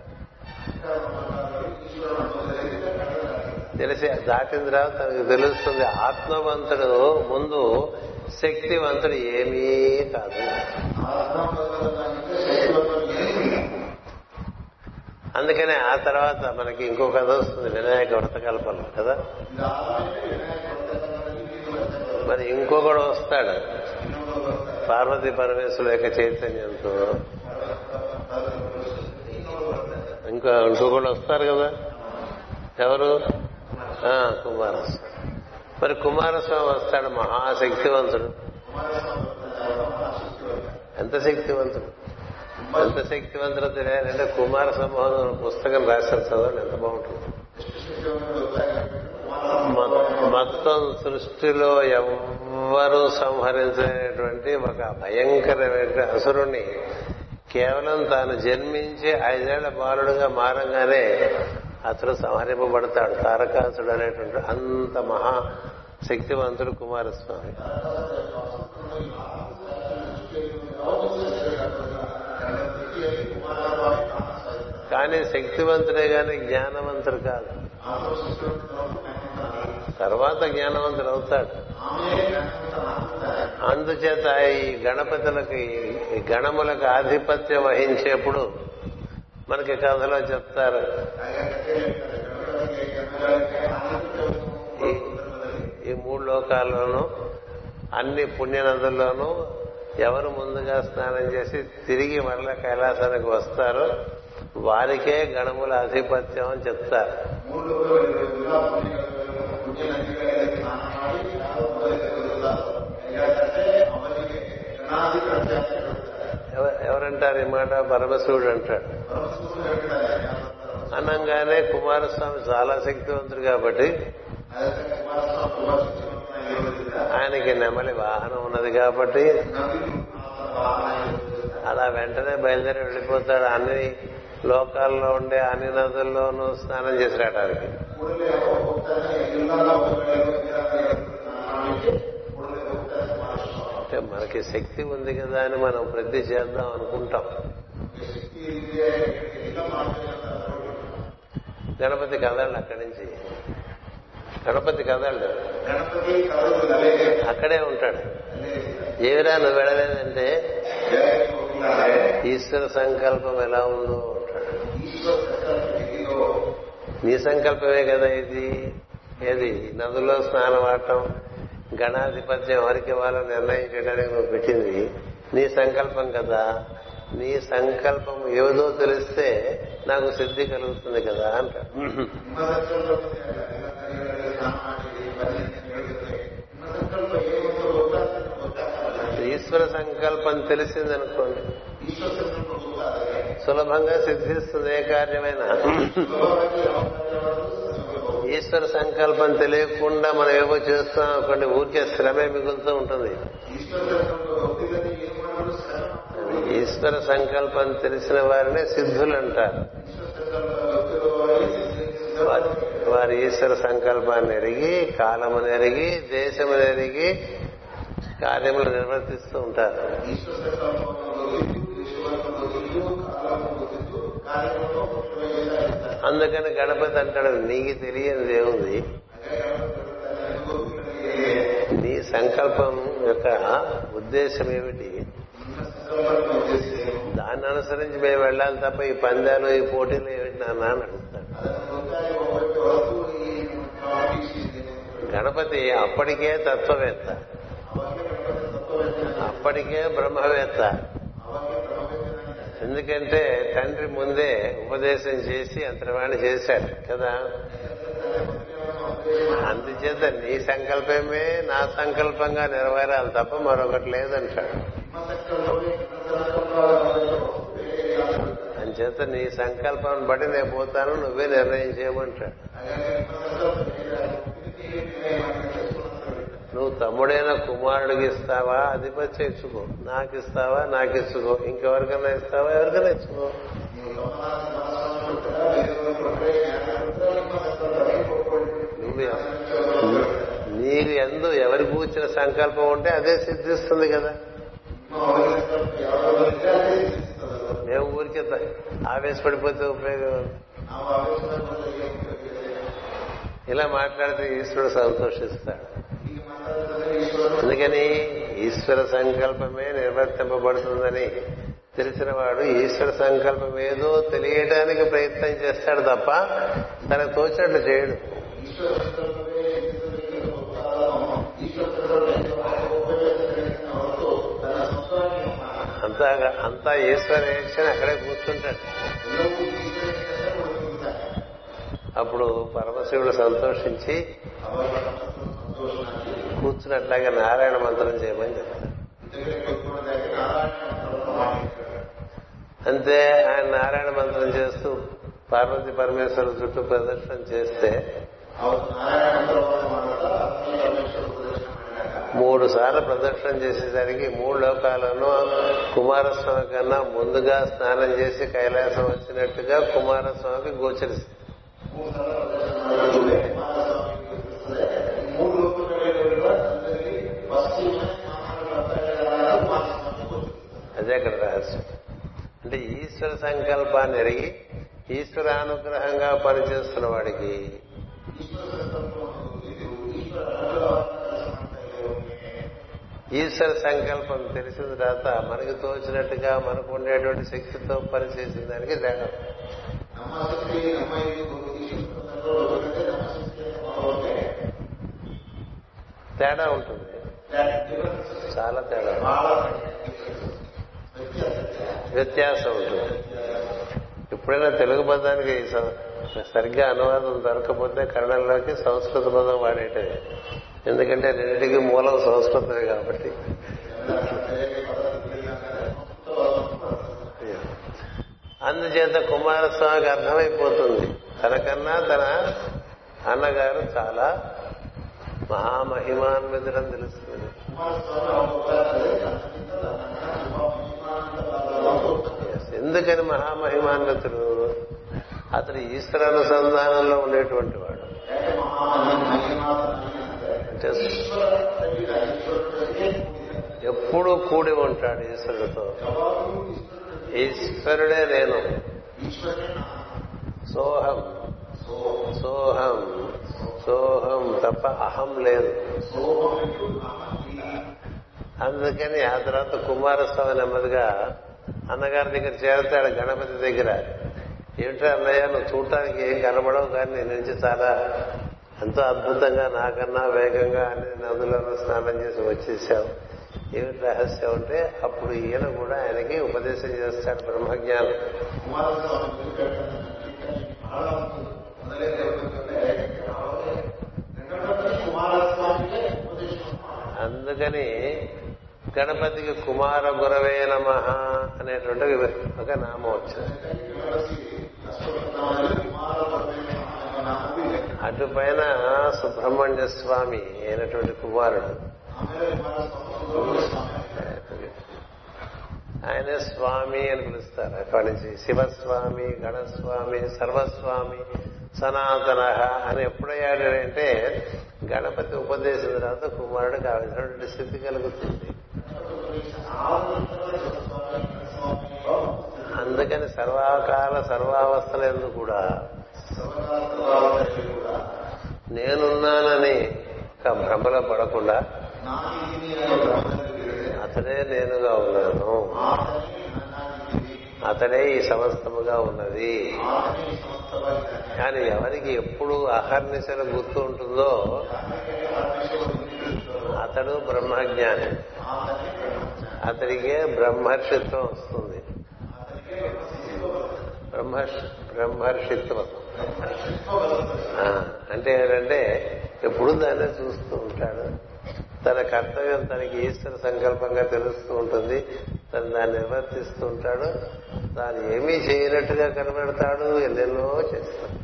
తెలిసి దాటిన తర్వాత తనకు తెలుస్తుంది ఆత్మవంతుడు ముందు శక్తివంతుడు ఏమీ కాదు. అందుకనే ఆ తర్వాత మనకి ఇంకో కథ వస్తుంది, వినాయక వ్రతకల్పంలో కదా. మరి ఇంకొకడు వస్తాడు పార్వతీ పరమేశ్వరుల యొక్క చైతన్యంతో. ఇంకా ఇంకొకడు వస్తారు కదా, ఎవరు? కుమారస్వామి. మరి కుమారస్వామి వస్తాడు, మహాశక్తివంతుడు. ఎంత శక్తివంతుడు, ఎంత శక్తివంతుడు తెలియాలంటే కుమార సంభవం పుస్తకం రాశారు, చదవండి, ఎంత బాగుంటుంది. మొత్తం సృష్టిలో ఎవ్వరూ సంహరించలేనటువంటి ఒక భయంకరమైన అసురుణ్ణి కేవలం తాను జన్మించి ఐదేళ్ల బాలుడుగా మారంగానే అతడు సంహరింపబడతాడు. తారకాసుడు అనేటువంటి అంత మహా శక్తివంతుడు కుమారస్వామి. కానీ శక్తివంతుడే కానీ జ్ఞానవంతుడు కాదు. తర్వాత జ్ఞానవంతుడు అవుతాడు. అందుచేత ఈ గణపతులకి గణములకు ఆధిపత్యం వహించేప్పుడు మనకి కథలో చెప్తారు, ఈ మూడు లోకాల్లోనూ అన్ని పుణ్యనదుల్లోనూ ఎవరు ముందుగా స్నానం చేసి తిరిగి మరల కైలాసానికి వస్తారో వారికే గణముల ఆధిపత్యం అని చెప్తారు. ఎవరంటారు ఈ మాట? పరమశివుడు అంటాడు. అనంగానే కుమారస్వామి చాలా శక్తివంతుడు కాబట్టి ఆయనకి నెమలి వాహనం ఉన్నది కాబట్టి అలా వెంటనే బయలుదేరి వెళ్ళిపోతాడు. అన్ని లోకాల్లో ఉండే అన్ని నదుల్లోనూ స్నానం చేసి రావడానికి. అంటే మనకి శక్తి ఉంది కదా అని మనం ప్రతి చేద్దాం అనుకుంటాం, గణపతి కదలండి అక్కడి నుంచి గణపతి కదలడు అక్కడే ఉంటాడు. ఏవిరా నువ్వు వెళ్ళలేదంటే ఈశ్వర సంకల్పం ఎలా ఉందో ఉంటాడు. నీ సంకల్పమే కదా ఇది. ఏది నదుల్లో స్నానం ఆడటం, గణాధిపత్యం ఎవరికి వాళ్ళు నిర్ణయం చేయడానికి నువ్వు పెట్టింది నీ సంకల్పం కదా. నీ సంకల్పం ఏదో తెలిస్తే నాకు సిద్ధి కలుగుతుంది కదా అంటారు. ఈశ్వర సంకల్పం తెలిసిందనుకోండి సులభంగా సిద్ధిస్తుంది ఏ కార్యమైనా. ఈశ్వర సంకల్పం తెలియకుండా మనం ఏవో చేస్తాం అనుకోండి ఊరికే శ్రమే మిగులుతూ ఉంటుంది. ఈశ్వర సంకల్పం తెలిసిన వారినే సిద్ధులు అంటారు. వారి ఈశ్వర సంకల్పాన్ని ఎరిగి, కాలమును ఎరిగి, దేశమును ఎరిగి కార్యములు నిర్వర్తిస్తూ ఉంటారు. అందుకని గణపతి అంటాడు నీకు తెలియని దేవుంది, నీ సంకల్పం యొక్క ఉద్దేశం ఏమిటి, దాన్ని అనుసరించి మేము వెళ్ళాలి తప్ప ఈ పందాలు ఈ పోటీలు ఏమిటి నాన్న అని అడుగుతాడు. గణపతి అప్పటికే తత్వవేత్త, అప్పటికే బ్రహ్మవేత్త. ఎందుకంటే తండ్రి ముందే ఉపదేశం చేసి అంతర్వాణి చేశాడు కదా. అందుచేత నీ సంకల్పమే నా సంకల్పంగా నెరవేరాలి తప్ప మరొకటి లేదంటాడు. అందుచేత నీ సంకల్పాన్ని బట్టి నేను పోతాను, నువ్వే నిర్ణయం చేయమంటాడు. నువ్వు తమ్ముడైన కుమారుడికి ఇస్తావా అధిపత్యం ఇచ్చుకో, నాకు ఇస్తావా నాకు ఇచ్చుకో, ఇంకెవరికైనా ఇస్తావా ఎవరికైనా ఇచ్చుకో. నీకు ఎందు ఎవరి కూర్చిన సంకల్పం ఉంటే అదే సిద్ధిస్తుంది కదా. మేము ఊరికే ఆవేశపడిపోతే ఉపయోగం. ఇలా మాట్లాడితే ఈశ్వరుడు సంతోషిస్తాడు. అందుకని ఈశ్వర సంకల్పమే నిర్వర్తింపబడుతుందని తెలిసిన వాడు ఈశ్వర సంకల్పం ఏదో తెలియడానికి ప్రయత్నం చేస్తాడు తప్ప తనకు తోచినట్లు చేయడు. అంతా అంతా ఈశ్వర ఏక్షని అక్కడే కూర్చుంటాడు. అప్పుడు పరమశివుడు సంతోషించి కూర్చున్నట్లాగా నారాయణ మంత్రం చేయమని చెప్తాడు. అంతే ఆయన నారాయణ మంత్రం చేస్తూ పార్వతి పరమేశ్వరుల చుట్టూ ప్రదర్శన చేస్తే మూడు సార్లు ప్రదక్షిణ చేసేసరికి మూడు లోకాలను కుమారస్వామి కన్నా ముందుగా స్నానం చేసి కైలాసం వచ్చినట్టుగా కుమారస్వామికి గోచరిస్తుంది. అదే అక్కడ రహస్యం. అంటే ఈశ్వర సంకల్పాన్ని ఎరిగి ఈశ్వరానుగ్రహంగా పనిచేస్తున్న వాడికి ఈశ్వర సంకల్పం తెలిసిన తర్వాత మనకి తోచినట్టుగా మనకు ఉండేటువంటి శక్తితో పనిచేసిన దానికి జాగ్రత్త. తేడా ఉంటుంది, చాలా తేడా వ్యత్యాసం ఉంటుంది. ఎప్పుడైనా తెలుగు పదానికి సరిగ్గా అనువాదం దొరకపోతే కన్నడలోకి సంస్కృత పదం వాడేటే. ఎందుకంటే రెండింటికి మూలం సంస్కృతమే కాబట్టి. అందుచేత కుమారస్వామికి అర్థమైపోతుంది తనకన్నా తన అన్నగారు చాలా మహామహిమాన్వితుడని తెలుస్తుంది. ఎందుకని మహామహిమాన్వితుడు? అతడు ఈశ్వరానుసంధానంలో ఉండేటువంటి వాడు. ఎప్పుడూ కూడి ఉంటాడు ఈశ్వరుడితో. ఈశ్వరుడే నేను, సోహం సోహం సోహం తప్ప అహం లేదు. అందుకని ఆ తర్వాత కుమారస్వామి నెమ్మదిగా అన్నగారి దగ్గర చేరతాడు. గణపతి దగ్గర ఏమిటో అన్నయ్య నువ్వు చూడటానికి ఏం కనబడవు కానీ నేను నుంచి చాలా ఎంతో అద్భుతంగా నాకన్నా వేగంగా అన్ని నదులను స్నానం చేసి వచ్చేసావు, ఏమిటి రహస్యం అంటే అప్పుడు ఈయన కూడా ఆయనకి ఉపదేశం చేస్తాడు బ్రహ్మజ్ఞానం. అందుకని గణపతికి కుమార గురవే నమః అనేటువంటి ఒక నామం వచ్చింది. అటు పైన సుబ్రహ్మణ్య స్వామి అయినటువంటి కుమారుడు ఆయనే స్వామి అని పిలుస్తారు. అక్కడి నుంచి శివస్వామి, గణస్వామి, సర్వస్వామి, సనాతన అని ఎప్పుడయ్యాడు అంటే గణపతి ఉపదేశం తర్వాత కుమారుడికి ఆ విధమైనటువంటి స్థితి కలుగుతుంది. అందుకని సర్వకాల సర్వావస్థలందు కూడా నేనున్నానని ఒక భ్రమలో పడకుండా అతడే నేనుగా ఉన్నాను, అతడే ఈ సమస్తముగా ఉన్నది కానీ ఎవరికి ఎప్పుడు అహర్నిశల గుర్తు ఉంటుందో అతడు బ్రహ్మజ్ఞాని. అతడికే బ్రహ్మర్షిత్వం వస్తుంది. బ్రహ్మర్షిత్వం అంటే ఏంటంటే ఎప్పుడు దాన్నే చూస్తూ ఉంటాడు. తన కర్తవ్యం తనకి ఈశ్వర సంకల్పంగా తెలుస్తూ ఉంటుంది. తను దాన్ని నిర్వర్తిస్తూ ఉంటాడు. తాను ఏమీ చేయనట్టుగా కనబడతాడు. ఎన్నెన్నో చేస్తాడు.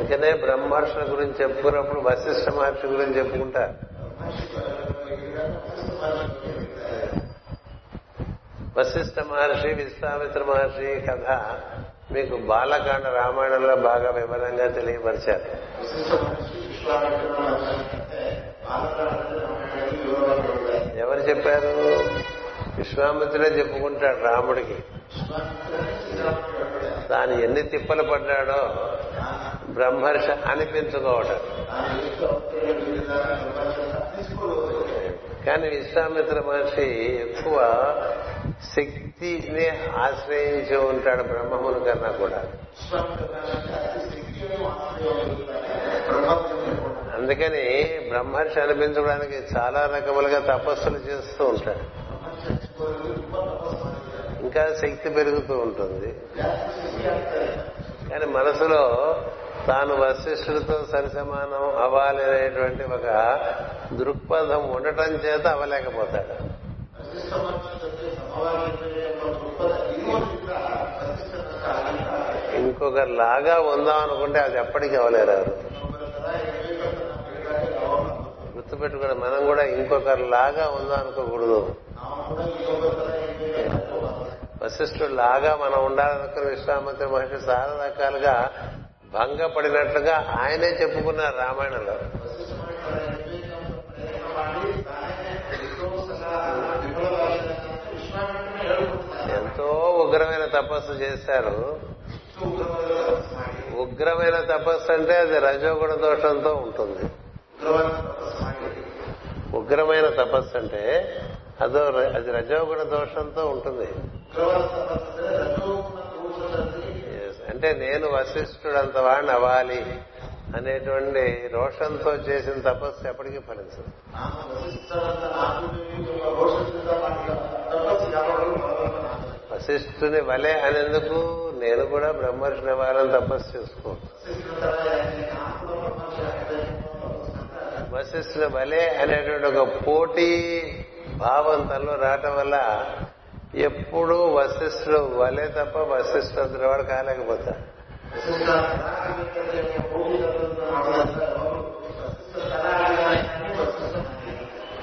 అందుకనే బ్రహ్మర్షుల గురించి చెప్పుకున్నప్పుడు వశిష్ఠ మహర్షి గురించి చెప్పుకుంటారు. వశిష్ఠ మహర్షి, విశ్వామిత్ర మహర్షి కథ మీకు బాలకాండ రామాయణంలో బాగా వివరంగా తెలియపరిచారు. ఎవరు చెప్పారు? విశ్వామిత్రుడే చెప్పుకుంటాడు రాముడికి తాను ఎన్ని తిప్పలు పడ్డాడో బ్రహ్మర్ష అనిపించుకోవటం. కానీ విశ్వామిత్ర మహర్షి ఎక్కువ శక్తిని ఆశ్రయించి ఉంటాడు బ్రహ్మమును కన్నా కూడా. అందుకని బ్రహ్మర్షి అనిపించడానికి చాలా రకములుగా తపస్సులు చేస్తూ ఉంటాడు. ఇంకా శక్తి పెరుగుతూ ఉంటుంది. కానీ మనసులో తాను వశిష్ఠుడితో సరిసమానం అవ్వాలి అనేటువంటి ఒక దృక్పథం ఉండటం చేత అవ్వలేకపోతాడు. ఇంకొకరిలాగా ఉందాం అనుకుంటే అది ఎప్పటికీ అవ్వలేరు. గుర్తుపెట్టుకుని మనం కూడా ఇంకొకరిలాగా ఉందాం అనుకోకూడదు. వశిష్ఠుడు లాగా మనం ఉండాలనుకున్న విశ్వామిత్ర మహర్షి చాలా రకాలుగా భంగపడినట్లుగా ఆయనే చెప్పుకున్నారు రామాయణంలో. ఎంతో ఉగ్రమైన తపస్సు చేశారు. ఉగ్రమైన తపస్సు అంటే అది రజోగుణ దోషంతో ఉంటుంది. ఉగ్రమైన తపస్సు అంటే అదో అది రజోగుణ దోషంతో ఉంటుంది. అంటే నేను వశిష్ఠుడంత వాడిని అవ్వాలి అనేటువంటి రోషంతో చేసిన తపస్సు ఎప్పటికీ ఫలించదు. వశిష్ఠుని వలే అనేందుకు నేను కూడా బ్రహ్మర్షిని అవ్వాలని తపస్సు చేసుకోను. వశిష్ఠుని వలే అనేటువంటి ఒక పోటీ భావం తనలో రావటం వల్ల ఎప్పుడూ వశిష్ఠుడు వలే తప్ప వశిష్ఠుడు వాడు కాలేకపోతా.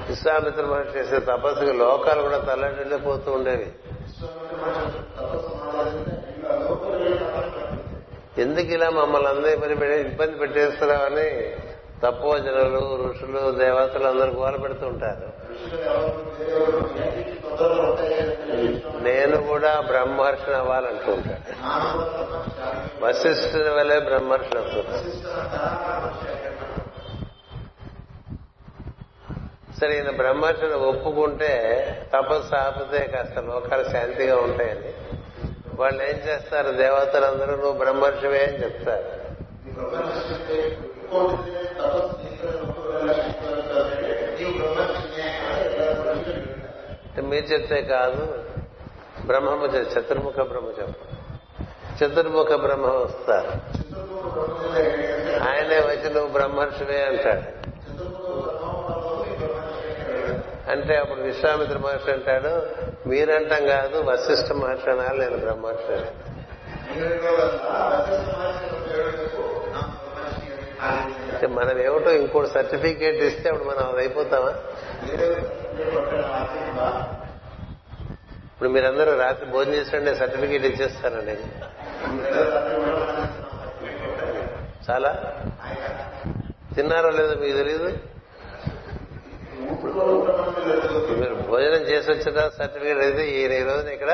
విశ్వామిత్ర మహర్షి చేసే తపస్సుకి లోకాలు కూడా తల్లడిల్లిపోతూ ఉండేవి. ఎందుకు ఇలా మమ్మల్ని అందరూ ఇబ్బంది పెట్టేస్తున్నామని తపోజనులు ఋషులు దేవతలు అందరూ గోల పెడుతూ ఉంటారు, నేను కూడా బ్రహ్మర్షణ అవ్వాలంటూ ఉంటాడు. వశిష్ఠుని వలె బ్రహ్మర్షణ అవుతుంది. సరే, ఈయన బ్రహ్మర్షణ ఒప్పుకుంటే తపస్సు ఆపితే కాస్త లోకాలు శాంతిగా ఉంటాయని వాళ్ళు ఏం చేస్తారు, దేవతలందరూ నువ్వు బ్రహ్మర్షివే అని చెప్తారు. మీరు చెప్తే కాదు, బ్రహ్మము చతుర్ముఖ బ్రహ్మ చెప్పు, చతుర్ముఖ బ్రహ్మ వస్తారు, ఆయనే వచ్చి నువ్వు బ్రహ్మర్షివే అంటాడు. అంటే అప్పుడు విశ్వామిత్ర మహర్షి అంటాడు, మీరంటాం కాదు వశిష్ఠ మహర్షి అనాలి, నేను బ్రహ్మర్షి. మనం ఏమిటో ఇంకోటి సర్టిఫికేట్ ఇస్తే అప్పుడు మనం అది అయిపోతామా? ఇప్పుడు మీరందరూ రాత్రి భోజనం చేసినట్టే సర్టిఫికేట్ ఇచ్చేస్తానండి, చాలా తిన్నారో లేదో మీకు తెలీదు. మీరు భోజనం చేసి వచ్చిన సర్టిఫికేట్ అయితే ఈయన ఈ రోజున ఇక్కడ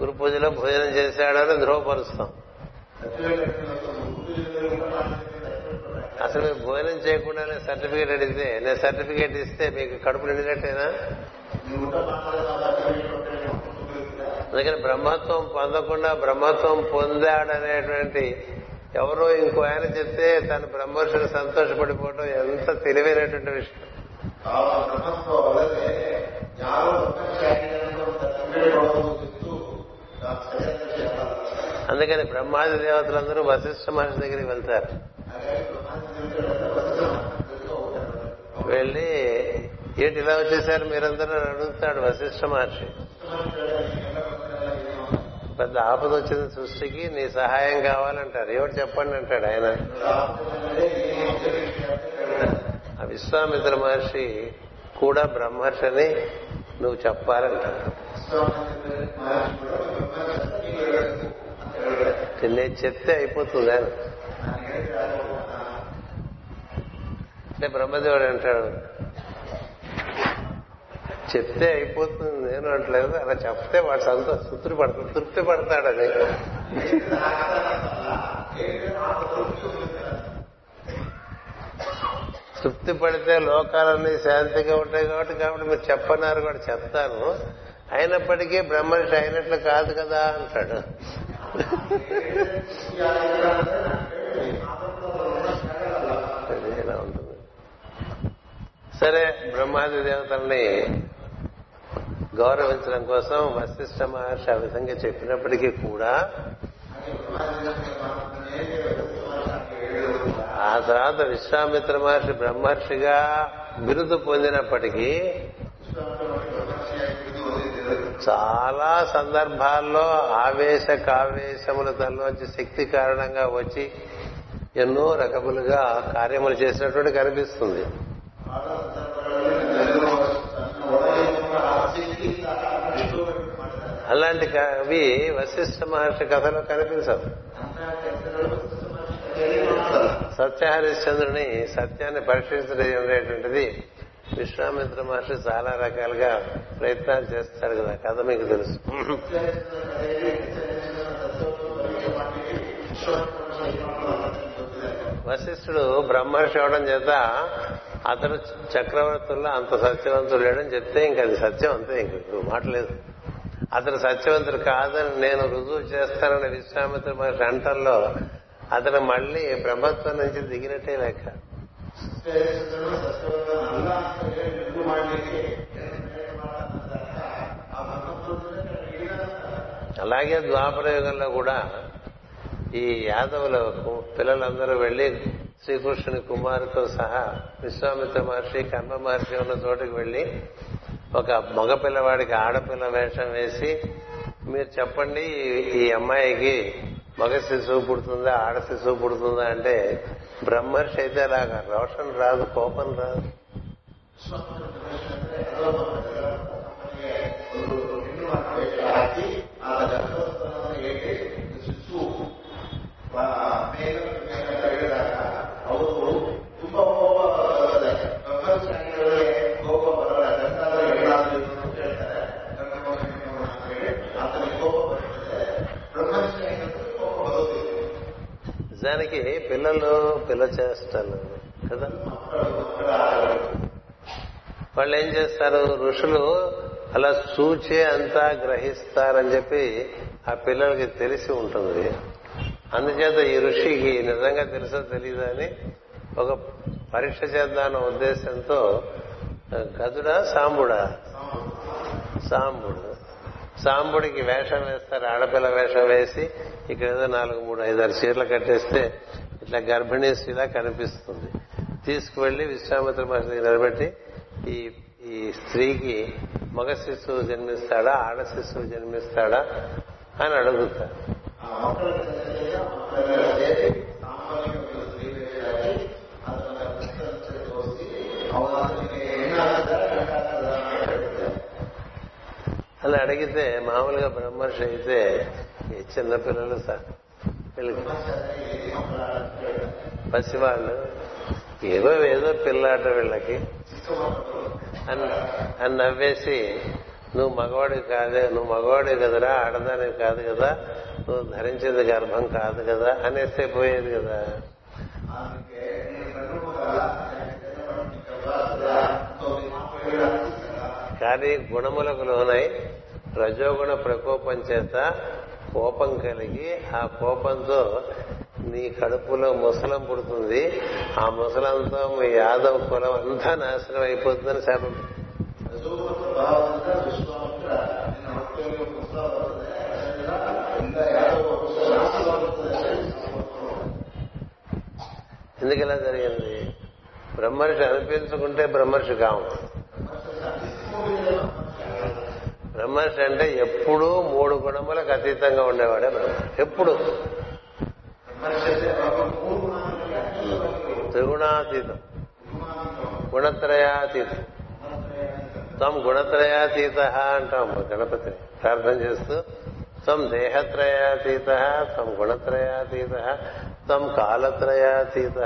గురు పూజలో భోజనం చేశాడని ధృవపరుస్తాం. అసలు మీరు భోజనం చేయకుండానే సర్టిఫికేట్ అడిగితే, నేను సర్టిఫికేట్ ఇస్తే మీకు కడుపు నిండినట్టేనా? అందుకని బ్రహ్మత్వం పొందకుండా బ్రహ్మత్వం పొందాడనేటువంటి ఎవరో ఇంకో ఆయన చెప్తే తను బ్రహ్మర్షులు సంతోషపడిపోవడం ఎంత తెలివైనటువంటి విషయం. అందుకని బ్రహ్మాది దేవతలందరూ వశిష్ఠ మహర్షి దగ్గరికి వెళ్తారు. వెళ్ళి ఏంటి ఇలా వచ్చేసారు మీరందరూ అడుగుతాడు వశిష్ఠ మహర్షి. పెద్ద ఆపద వచ్చిన సృష్టికి నీ సహాయం కావాలంటారు. ఏమిటి చెప్పండి అంటాడు ఆయన. ఆ విశ్వామిత్ర మహర్షి కూడా బ్రహ్మర్షి అని నువ్వు చెప్పాలంటారు. నేను చెప్తే అయిపోతుంది ఆయన. అంటే బ్రహ్మదేవుడు అంటాడు, చెప్తే అయిపోతుంది నేను అంటలేదు, అలా చెప్తే వాడు సంతోష తృప్తి పడతాడు తృప్తి పడతాడు అని. తృప్తి పడితే లోకాలన్నీ శాంతిగా ఉంటాయి కాబట్టి కాబట్టి మీరు చెప్పన్నారు కూడా చెప్తాను, అయినప్పటికీ బ్రహ్మర్షి అయినట్లు కాదు కదా అంటాడు. సరే, బ్రహ్మాది దేవతల్ని గౌరవించడం కోసం వశిష్ఠ మహర్షి ఆ విధంగా చెప్పినప్పటికీ కూడా ఆ తర్వాత విశ్వామిత్ర మహర్షి బ్రహ్మర్షిగా బిరుదు పొందినప్పటికీ చాలా సందర్భాల్లో ఆవేశ కావేశముల తనలోంచి శక్తి కారణంగా వచ్చి ఎన్నో రకములుగా కార్యములు చేసినటువంటి కనిపిస్తుంది. అలాంటి అవి వశిష్ఠ మహర్షి కథలో కనిపించదు. సత్యహరిశ్చంద్రుని సత్యాన్ని పరీక్షించలేటువంటిది విశ్వామిత్ర మహర్షి చాలా రకాలుగా ప్రయత్నాలు చేస్తాడు కదా, కథ మీకు తెలుసు. వశిష్ఠుడు బ్రహ్మర్షి అవడం చేత అతడు చక్రవర్తుల్లో అంత సత్యవంతుడు లేడని చెప్తే ఇంక అది సత్యం అంతే, ఇంక మాటలేదు. అతడు సత్యవంతుడు కాదని నేను రుజువు చేస్తానని విశ్వామిత్ర మహర్షి అంటల్లో అతను మళ్లీ బ్రహ్మత్వం నుంచి దిగినట్టే లెక్క. అలాగే ద్వాపరయుగంలో కూడా ఈ యాదవులకు పిల్లలందరూ వెళ్లి శ్రీకృష్ణుని కుమారుతో సహా విశ్వామిత్ర మహర్షి కర్మ మహర్షి ఉన్న చోటుకు వెళ్లి ఒక మగ పిల్లవాడికి ఆడపిల్ల వేషం వేసి, మీరు చెప్పండి ఈ అమ్మాయికి మగ శిశువు పుడుతుందా ఆడ శిశువు పుడుతుందా అంటే, బ్రహ్మర్షి అయితే అలాగా రోషన్ రాదు కోపం రాదు. శిశువు నిజానికి పిల్లలు పిల్ల చేష్టలు కదా. వాళ్ళు ఏం చేస్తారు, ఋషులు అలా చూచే అంతా గ్రహిస్తారని చెప్పి ఆ పిల్లలకి తెలిసి ఉంటుంది. అందుచేత ఈ ఋషికి నిజంగా తెలుసో తెలియదా అని ఒక పరీక్ష చేద్దామన్న ఉద్దేశంతో గదుడా సాంబుడా సాంబుడు సాంబుడికి వేషం వేస్తారు. ఆడపిల్ల వేషం వేసి ఇక్కడ ఏదో నాలుగు మూడు ఐదారు చీరలు కట్టేస్తే ఇట్లా గర్భిణీ స్త్రీలా కనిపిస్తుంది. తీసుకువెళ్లి విశ్వామిత్ర మహర్షి నిలబెట్టి ఈ ఈ స్త్రీకి మగ శిశువు జన్మిస్తాడా ఆడ శిశువు జన్మిస్తాడా అని అడుగుతారు. అలా అడిగితే మామూలుగా బ్రహ్మర్షి అయితే ఈ చిన్నపిల్లలు సార్ పసివాళ్ళు ఏదో ఏదో పిల్లాట వీళ్ళకి అని నవ్వేసి, నువ్వు మగవాడివి కాదే, నువ్వు మగవాడివి కదరా, ఆడదానివి కాదు కదా, నువ్వు ధరించేది గర్భం కాదు కదా అనేస్తే పోయేది కదా. కానీ గుణములకు లోనై రజోగుణ ప్రకోపం చేత కోపం కలిగి ఆ కోపంతో నీ కడుపులో ముసలం పుడుతుంది, ఆ ముసలంతో మీ యాదవ కులం అంతా నాశనం అయిపోతుందని శాపం. ఎందుకు ఇలా జరిగింది? బ్రహ్మర్షి అనిపించుకుంటే బ్రహ్మర్షి కావు. బ్రహ్మర్షి అంటే ఎప్పుడూ మూడు గుణములకు అతీతంగా ఉండేవాడే బ్రహ్మర్షి. ఎప్పుడు త్రిగుణాతీతం, గుణత్రయాతీతం. త్వం గుణత్రయాతీత అంటాం గణపతిని ప్రార్థన చేస్తూ. త్వం దేహత్రయాతీత, త్వం గుణత్రయాతీత, త్వం కాలత్రయాతీత.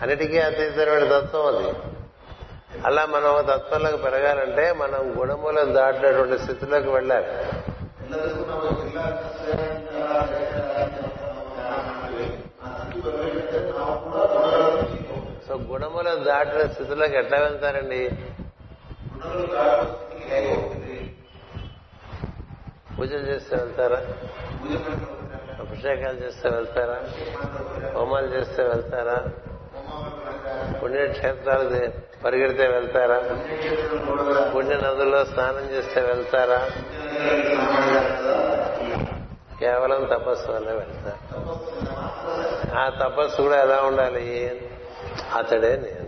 అన్నిటికీ అతీతమైన తత్వం అది. అలా మనం తత్వంలోకి పెరగాలంటే మనం గుణములను దాటినటువంటి స్థితిలోకి వెళ్ళాలి. సో గుణములను దాటిన స్థితిలోకి ఎట్లా వెళ్తారండి? పూజలు చేస్తే వెళ్తారా? అభిషేకాలు చేస్తే వెళ్తారా? హోమాలు చేస్తే వెళ్తారా? పుణ్యక్షేత్రాలు పరిగెడితే వెళ్తారా? పుణ్య నదుల్లో స్నానం చేస్తే వెళ్తారా? కేవలం తపస్సు వల్ల వెళ్తారు. ఆ తపస్సు కూడా ఎలా ఉండాలి? అతడే నేను,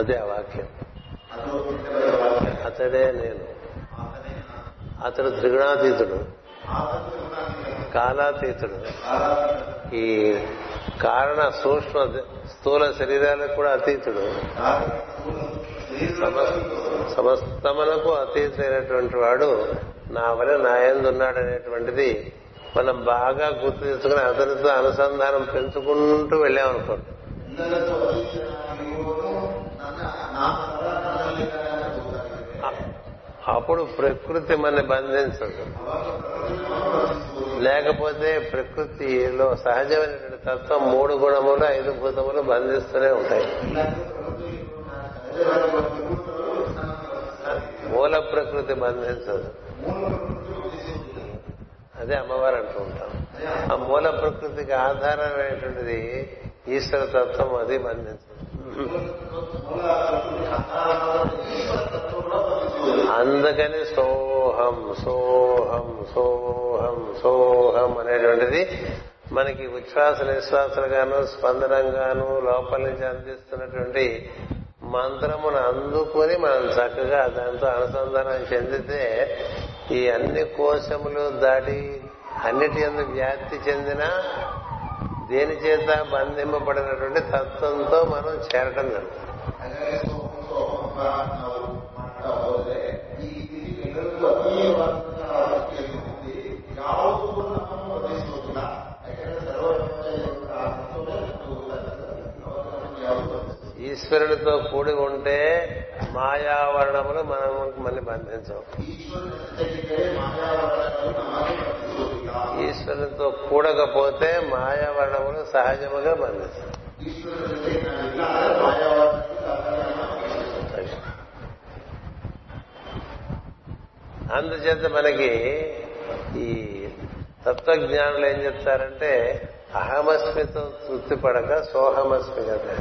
అదే ఆ వాక్యం, అతడే నేను. అతడు త్రిగుణాతీతుడు, కాలాతీతుడు. ఈ కారణ సూక్ష్మ స్థూల శరీరాలకు కూడా అతీతుడు, సమస్తమునకు అతీతుడైనటువంటి వాడు నా వలె నాయందున్నాడు అనేటువంటిది మనం బాగా గుర్తు తెచ్చుకుని అతనితో అనుసంధానం పెంచుకుంటూ వెళ్ళామనుకో. అప్పుడు ప్రకృతి మన బంధించదు. లేకపోతే ప్రకృతిలో సహజమైనటువంటి తత్వం మూడు గుణములు ఐదు భూతములు బంధిస్తూనే ఉంటాయి. మూల ప్రకృతి బంధించదు, అదే అమ్మవారు అంటూ ఉంటాం. ఆ మూల ప్రకృతికి ఆధారమైనటువంటిది ఈశ్వర తత్వం, అది బంధించదు. అందుకని సోహం సోహం సోహం సోహం అనేటువంటిది మనకి ఉచ్ఛ్వాస నిశ్వాసలుగాను స్పందనంగాను లోపల నుంచి అందిస్తున్నటువంటి మంత్రమును అందుకుని మనం చక్కగా దాంతో అనుసంధానం చెందితే ఈ అన్ని కోశములు దాటి అన్నిటి యందు వ్యాప్తి చెందిన దేని చేత బంధింపబడినటువంటి తత్వంతో మనం చేరటం జరుగుతుంది. ఈశ్వరుడితో కూడి ఉంటే మాయావరణములు మనం మనల్ని బంధించవు. ఈశ్వరునితో కూడకపోతే మాయావరణములు సహజముగా మరణిస్తాయి. అందుచేత మనకి ఈ తత్వజ్ఞానులు ఏం చెప్తారంటే అహమస్మితో తృప్తి పడక సోహమస్మి కదా.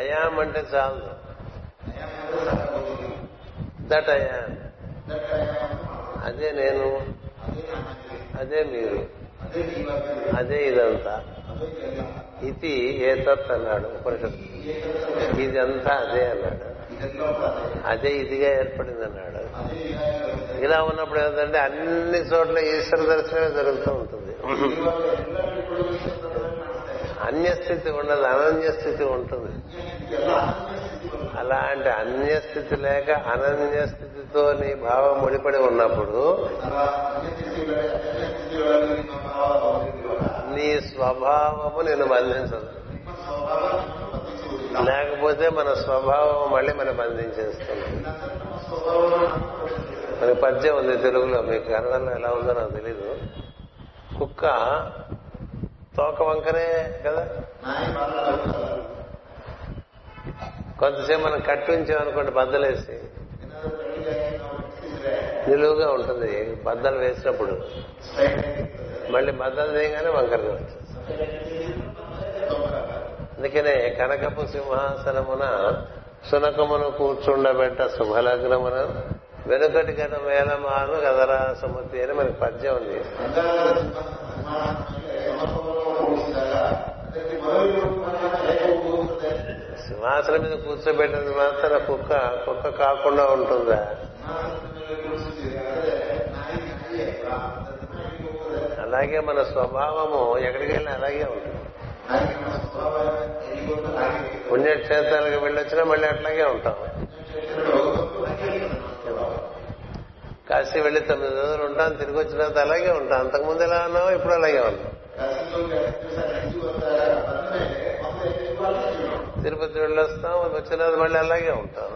అయాం అంటే చాలు, దట్ అయాం అదే నేను, అదే మీరు, అదే ఇదంతా, ఇది ఏ తత్ అన్నాడు ఉపనిషత్తు, ఇదంతా అదే అన్నాడు, అదే ఇదిగా ఏర్పడింది అన్నాడు. ఇలా ఉన్నప్పుడు ఏంటంటే అన్ని చోట్ల ఈశ్వర దర్శనమే జరుగుతూ ఉంటుంది. అన్యస్థితి ఉండదు, అనన్యస్థితి ఉంటుంది. అలాంటి అన్యస్థితి లేక అనన్యస్థితితో నీ భావం ముడిపడి ఉన్నప్పుడు నీ స్వభావము నిన్ను బంధించదు. లేకపోతే మన స్వభావం మళ్ళీ మనం బంధించేస్తున్నాం. మనకి పద్యం ఉంది తెలుగులో, మీకు కన్నడలో ఎలా ఉందో నాకు తెలీదు. కుక్క తోక వంకనే కదా, కొంతసేపు మనం కట్టించామనుకోండి బద్దలు వేసి నిలువుగా ఉంటుంది. బద్దలు వేసినప్పుడు మళ్ళీ బద్దలు తీయగానే వంకరగా ఉంటుంది. అందుకనే కనకపు సింహాసనమున సునకమును కూర్చుండబెట్ట శుభలగ్నమున వెనుకటి గన మేళమాను కదరా సుమతి అని మనకి పద్యం ఉంది. సింహాసనం మీద కూర్చోబెట్టినది మాత్రం కుక్క కుక్క కాకుండా ఉంటుందా? అలాగే మన స్వభావము ఎక్కడికి వెళ్ళినా అలాగే ఉంటుంది. పుణ్యక్షేత్రాలకు వెళ్ళొచ్చినా మళ్ళీ అట్లాగే ఉంటాం. కాశీ వెళ్ళి తొమ్మిది రోజులు ఉంటాం, తిరిగి వచ్చిన అలాగే ఉంటాం. అంతకుముందు ఎలా ఉన్నామో ఇప్పుడు అలాగే ఉన్నాం. తిరుపతి వెళ్ళొస్తాం, వచ్చిన మళ్ళీ అలాగే ఉంటాం.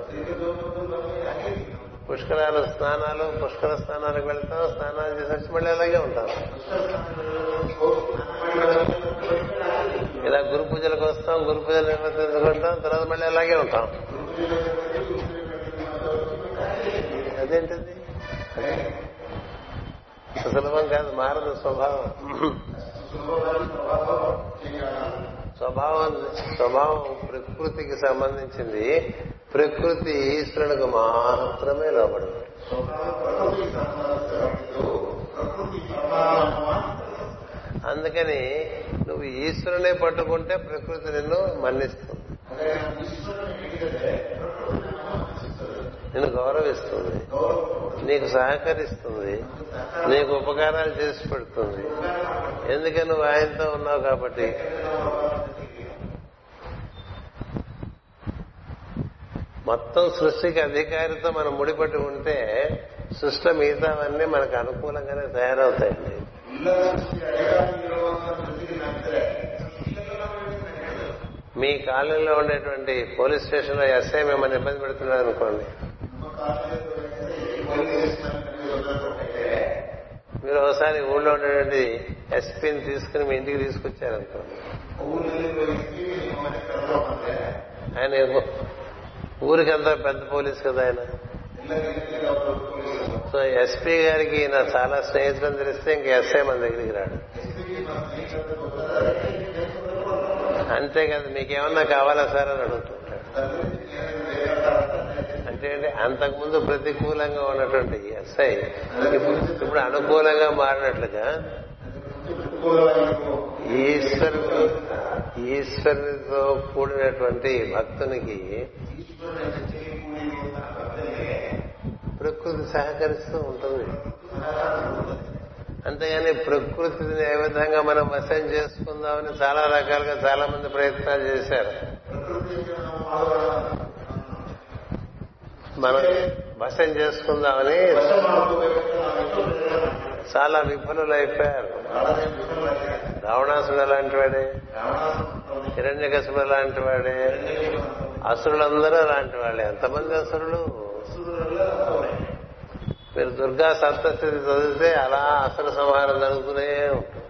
పుష్కరాలు స్నానాలు, పుష్కర స్నానాలకు వెళ్తాం, స్నానాలు చేసి వచ్చి మళ్ళీ అలాగే ఉంటాం. ఇలా గురు పూజలకు వస్తాం, గురు పూజలు నిర్వర్తించుకుంటాం, తర్వాత మళ్ళీ అలాగే ఉంటాం. అదేంటిది? సులభం కాదు, మారదు స్వభావం. స్వభావం స్వభావం ప్రకృతికి సంబంధించింది. ప్రకృతి ఈశ్వరునికి మాత్రమే లోబడు. అందుకని నువ్వు ఈశ్వరునే పట్టుకుంటే ప్రకృతి నిన్ను మన్నిస్తుంది, నిన్ను గౌరవిస్తుంది, నీకు సహకరిస్తుంది, నీకు ఉపకారాలు చేసి పెడుతుంది. ఎందుకని నువ్వు ఆయనతో ఉన్నావు కాబట్టి. మొత్తం సృష్టికి అధికారితో మనం ముడిపట్టి ఉంటే సృష్టి మిగతావన్నీ మనకు అనుకూలంగానే తయారవుతాయండి. మీ కాలనీలో ఉండేటువంటి పోలీస్ స్టేషన్ లో ఎస్ఐ మిమ్మల్ని ఇబ్బంది పెడుతున్నారు అనుకోండి, మీరు ఒకసారి ఊళ్ళో ఉండేటువంటి ఎస్పీని తీసుకుని మీ ఇంటికి తీసుకొచ్చారనుకోండి, ఆయన ఊరికంతా పెద్ద పోలీసు కదా ఆయన. సో ఎస్పీ గారికి ఈయన చాలా స్నేహితులను తెలిస్తే ఇంక ఎస్ఐ మన దగ్గరికి రాడు. అంతేకాదు, మీకేమన్నా కావాలా సార్ అని అడుగుతుంటాడు. అంటే అంతకుముందు ప్రతికూలంగా ఉన్నటువంటి ఎస్ఐ ఇప్పుడు అనుకూలంగా మారినట్లుగా ఈశ్వరు ఈశ్వరునితో కూడినటువంటి భక్తునికి ప్రకృతి సహకరిస్తూ ఉంటుంది. అంతేగాని ప్రకృతిని ఏ విధంగా మనం వశం చేసుకుందామని చాలా రకాలుగా చాలా మంది ప్రయత్నాలు చేశారు. మనం వశం చేసుకుందామని చాలా విఫలులైపోయారు. రావణాసుడు ఎలాంటి వాడే, హిరణ్యకశిపుడు ఎలాంటి వాడే, అసురులందరూ అలాంటి వాళ్ళే. ఎంతమంది అసురులు! మీరు దుర్గా సప్తశతి చదివితే అలా అసుర సంహారం జరుగుతూనే ఉంటుంది.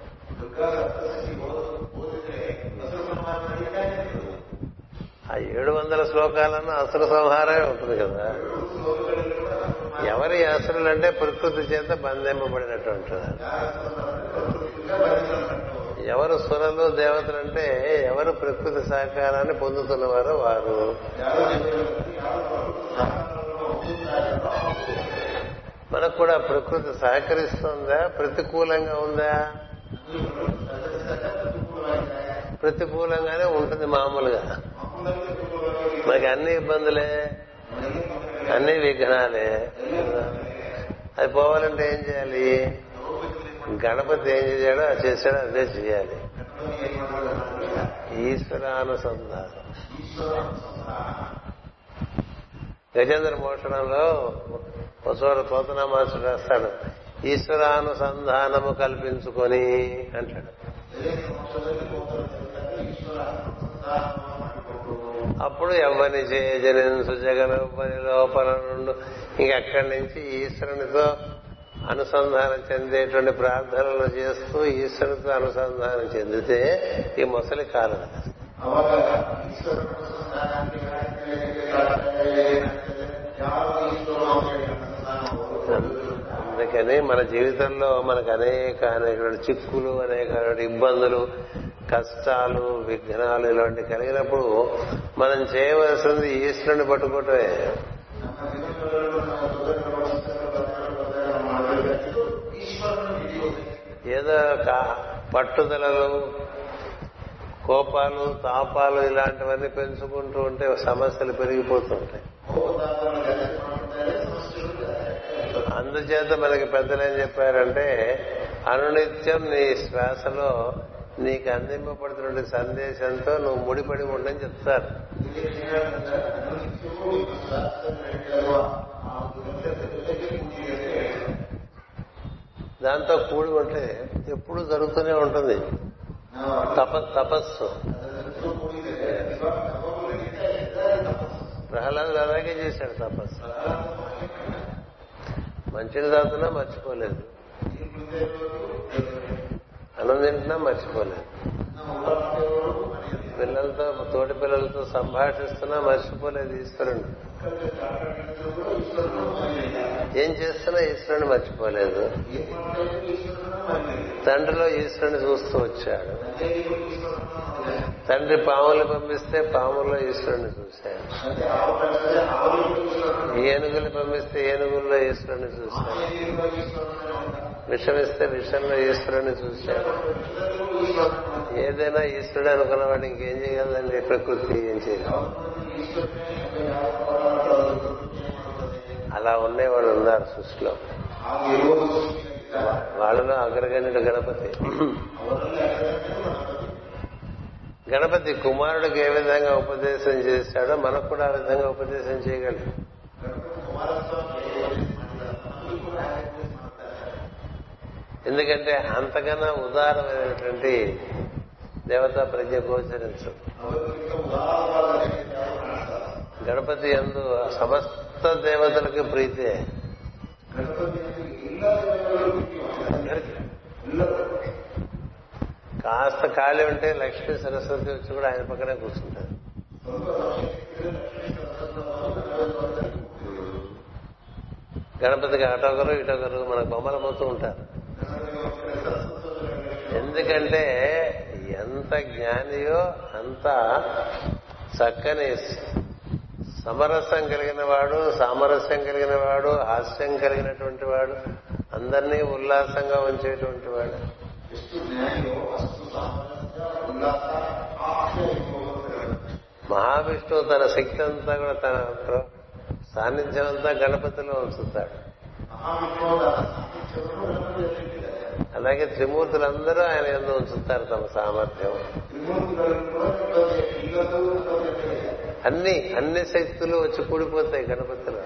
ఆ ఏడు వందల శ్లోకాలను అసుర సంహారమే ఉంటుంది కదా. ఎవరి అసురులు అంటే ప్రకృతి చేత బంధింపబడినటువంటి, ఎవరు సురలు దేవతలంటే ఎవరు ప్రకృతి సహకారాన్ని పొందుతున్నవారో వారు. మనకు కూడా ప్రకృతి సహకరిస్తుందా, ప్రతికూలంగా ఉందా? ప్రతికూలంగానే ఉంటుంది మామూలుగా. మనకి అన్ని ఇబ్బందులే, అన్ని విఘ్నాలే. అది పోవాలంటే ఏం చేయాలి? గణపతి ఏం చేశాడో అది చేశాడో అదే చేయాలి. ఈశ్వరానుసంధానం. గజేంద్ర మోక్షణంలో ఒకసారి తోతనామాసుడు రాస్తాడు, ఈశ్వరానుసంధానము కల్పించుకొని అంటాడు. అప్పుడు ఎవ్వని చేజనెన్సు జగనవ్వని లోపల నుండి ఇంకక్కడి నుంచి ఈశ్వరునితో అనుసంధానం చెందేటువంటి ప్రార్థనలు చేస్తూ ఈశ్వరునితో అనుసంధానం చెందితే ఈ మొసలి కాలం. అందుకని మన జీవితంలో మనకు అనేక అనేటువంటి చిక్కులు, అనేక ఇబ్బందులు, కష్టాలు, విఘ్నాలు ఇలాంటివి కలిగినప్పుడు మనం చేయవలసింది ఈశ్వరుని పట్టుకోవటమే. ఏదో పట్టుదలలు, కోపాలు, తాపాలు ఇలాంటివన్నీ పెంచుకుంటూ ఉంటే సమస్యలు పెరిగిపోతుంటాయి. అందుచేత మనకి పెద్దలు ఏం చెప్పారంటే, అనునిత్యం నీ శ్వాసలో నీకు అందింపబడుతున్న సందేశంతో నువ్వు ముడిపడి ఉండని చెప్తారు. దాంతో కూడి ఉంటే ఎప్పుడూ జరుగుతూనే ఉంటుంది తపస్సు. ప్రహ్లాదుడు అలాగే చేశాడు తపస్సు. మంచిని తాగుతున్నా మర్చిపోలేదు, అన్నం తింటున్నా మర్చిపోలేదు, పిల్లలతో తోటి పిల్లలతో సంభాషిస్తున్నా మర్చిపోలేదు ఈశ్వరుడు. ఏం చేస్తున్నా ఈశ్వరుని మర్చిపోలేదు. తండ్రిలో ఈశ్వరుని చూస్తూ వచ్చాడు. తండ్రి పాములు పంపిస్తే పాముల్లో ఈశ్వరుని చూశాడు. ఏనుగులు పంపిస్తే ఏనుగుల్లో ఈశ్వరుని చూశాడు. విషమిస్తే విషంలో ఈశ్వరుని చూశాడు. ఏదైనా ఈశ్వరుడు అనుకున్నవాడు ఇంకేం చేయగలదండి? ప్రకృతి ఏం చేయగలదు. అలా ఉండేవాళ్ళు ఉన్నారు సృష్టిలో. వాళ్ళలో అగ్రగణ్యుడు గణపతి. గణపతి కుమారుడికి ఏ విధంగా ఉపదేశం చేశాడో మనకు కూడా ఆ విధంగా ఉపదేశం చేయగలడు. ఎందుకంటే అంతకన్నా ఉదారమైనటువంటి దేవతా ప్రజ్ఞ గోచరించు. గణపతి యందు సమస్త దేవతలకు ప్రీతే. కాస్త ఖాళీ ఉంటే లక్ష్మీ సరస్వతి వచ్చి కూడా ఆయన పక్కనే కూర్చుంటారు. గణపతికి అటొకరు ఇటొకరు మనకు బొమ్మలు పోతూ ఉంటారు. ఎందుకంటే ఎంత జ్ఞానియో అంత చక్కని సమరసం కలిగిన వాడు, సామరస్యం కలిగిన వాడు, హాస్యం కలిగినటువంటి వాడు, అందరినీ ఉల్లాసంగా ఉంచేటువంటి వాడు. మహావిష్ణువు తన శక్తి అంతా కూడా తన సాన్నిధ్యం అంతా గణపతిలో ఉంచుతాడు. అలాగే త్రిమూర్తులందరూ ఆయన యందు ఉంచుతారు తమ సామర్థ్యం. అన్ని అన్ని శక్తులు వచ్చి కూడిపోతాయి గణపతిలో.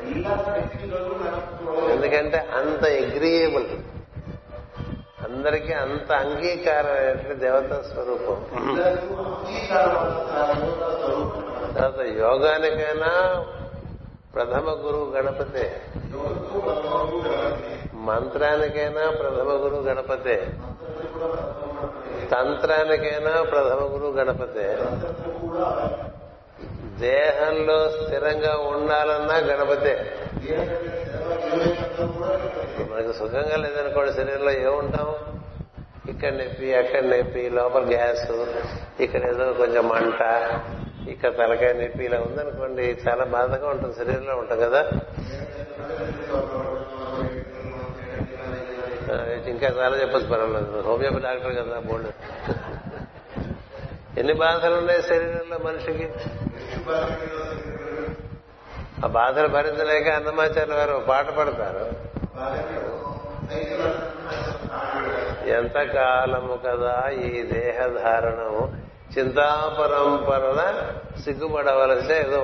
ఎందుకంటే అంత అగ్రియబుల్, అందరికీ అంత అంగీకారం అనేటువంటి దేవతా స్వరూపం. తర్వాత యోగానికైనా ప్రథమ గురువు గణపతే, మంత్రానికైనా ప్రథమ గురువు గణపతే, తంత్రానికైనా ప్రథమ గురువు గణపతే, దేహంలో స్థిరంగా ఉండాలన్నా గణపతే. మనకు సుఖంగా లేదనుకోండి, శరీరంలో ఏముంటాం, ఇక్కడ నొప్పి, అక్కడ నొప్పి, లోపల గ్యాస్, ఇక్కడ ఏదో కొంచెం మంట, ఇక్కడ తలకాయ నొప్పి, ఇలా ఉందనుకోండి చాలా బాధగా ఉంటుంది, శరీరంలో ఉంటాం కదా. ఇంకా చాలా చెప్పచ్చు, పర్వాలేదు, హోమియోపతి డాక్టర్ కదా బోర్డు. ఎన్ని బాధలు ఉన్నాయి శరీరంలో మనిషికి, ఆ బాధలు భరించలేక అన్నమాచార్య వారు పాట పడతారు. ఎంతకాలము కదా ఈ దేహధారణము, చింతాపరంపరన సిగ్గుపడవలసే, ఏదో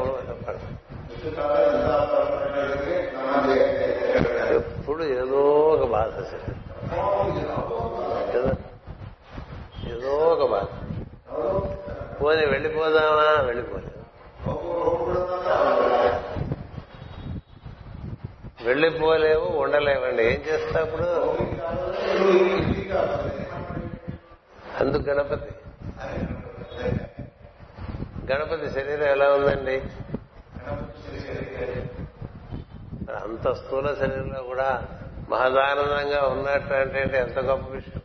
ఎప్పుడు ఏదో ఒక బాధ, ఏదో ఒక బాధ. పోనీ వెళ్ళిపోదామా, వెళ్ళిపోలే, వెళ్ళిపోలేవు, ఉండలేవండి, ఏం చేస్తా అప్పుడు. అందుకు గణపతి. గణపతి శరీరం ఎలా ఉందండి, అంత స్థూల శరీరంలో కూడా మహదానందంగా ఉన్నట్టు అంటే ఎంత గొప్ప విషయం.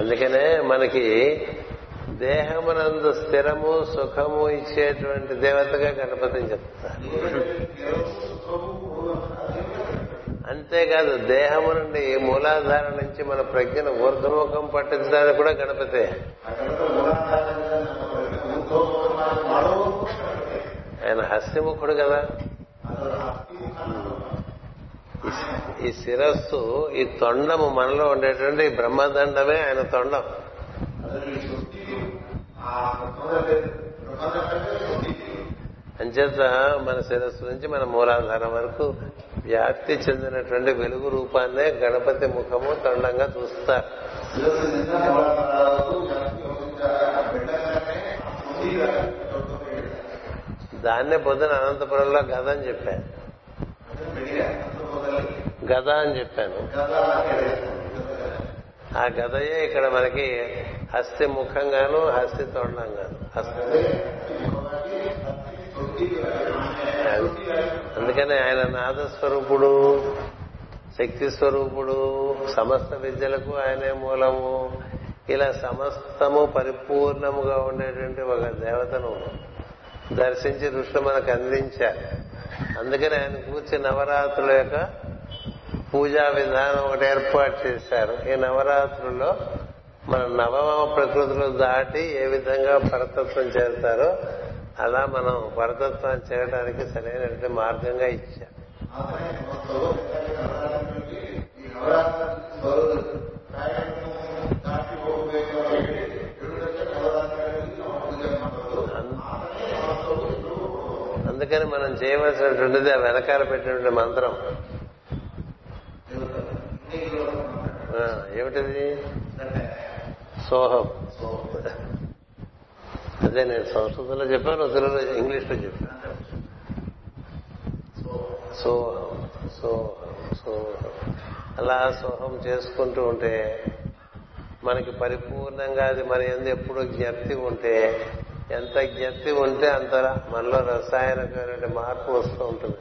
అందుకనే మనకి దేహమునందు స్థిరము సుఖము ఇచ్చేటువంటి దేవతగా గణపతిని చెప్తారు. అంతేకాదు దేహము నుండి మూలాధార నుంచి మన ప్రజ్ఞను ఊర్ధముఖం పట్టించడానికి కూడా గణపతే. ఆయన హస్యముఖుడు కదా, ఈ శిరస్సు, ఈ తొండము, మనలో ఉండేటువంటి బ్రహ్మదండమే ఆయన తొండం. అంచేత మన శిరస్సు నుంచి మన మూలాధారం వరకు వ్యాప్తి చెందినటువంటి వెలుగు రూపాన్నే గణపతి ముఖము తండంగా చూస్తారు. దాన్నే పొద్దున అనంతపురంలో గద అని చెప్పాను, గద అని చెప్పాను ఆ గదయే ఇక్కడ మనకి హస్తి ముఖంగాను హస్తి తొండంగాను. అందుకని ఆయన నాదస్వరూపుడు, శక్తి స్వరూపుడు, సమస్త విద్యలకు ఆయనే మూలము. ఇలా సమస్తము పరిపూర్ణముగా ఉండేటువంటి ఒక దేవతను దర్శించి ఋషులు మనకు అందించారు. అందుకని ఆయన కూర్చి నవరాత్రుల యొక్క పూజా విధానం ఒకటి ఏర్పాటు చేశారు. ఈ నవరాత్రుల్లో మన నవమ ప్రకృతులు దాటి ఏ విధంగా పరతత్వం చేస్తారో అలా మనం పరతత్వం చేయడానికి సరైనటువంటి మార్గంగా ఇచ్చాం. అందుకని మనం చేయవలసినటువంటిది ఆ వెనకాల పెట్టినటువంటి మంత్రం ఏమిటిది, సోహం. అదే నేను సంస్కృతంలో చెప్పాను, తెలుగులో ఇంగ్లీష్లో చెప్పాను. సోహం సోహం సోహం అలా సోహం చేసుకుంటూ ఉంటే మనకి పరిపూర్ణంగా అది మన యందు ఎప్పుడు జ్ఞప్తి ఉంటే, ఎంత జ్ఞప్తి ఉంటే అంత మనలో రసాయనకమైన మార్పు వస్తూ ఉంటుంది.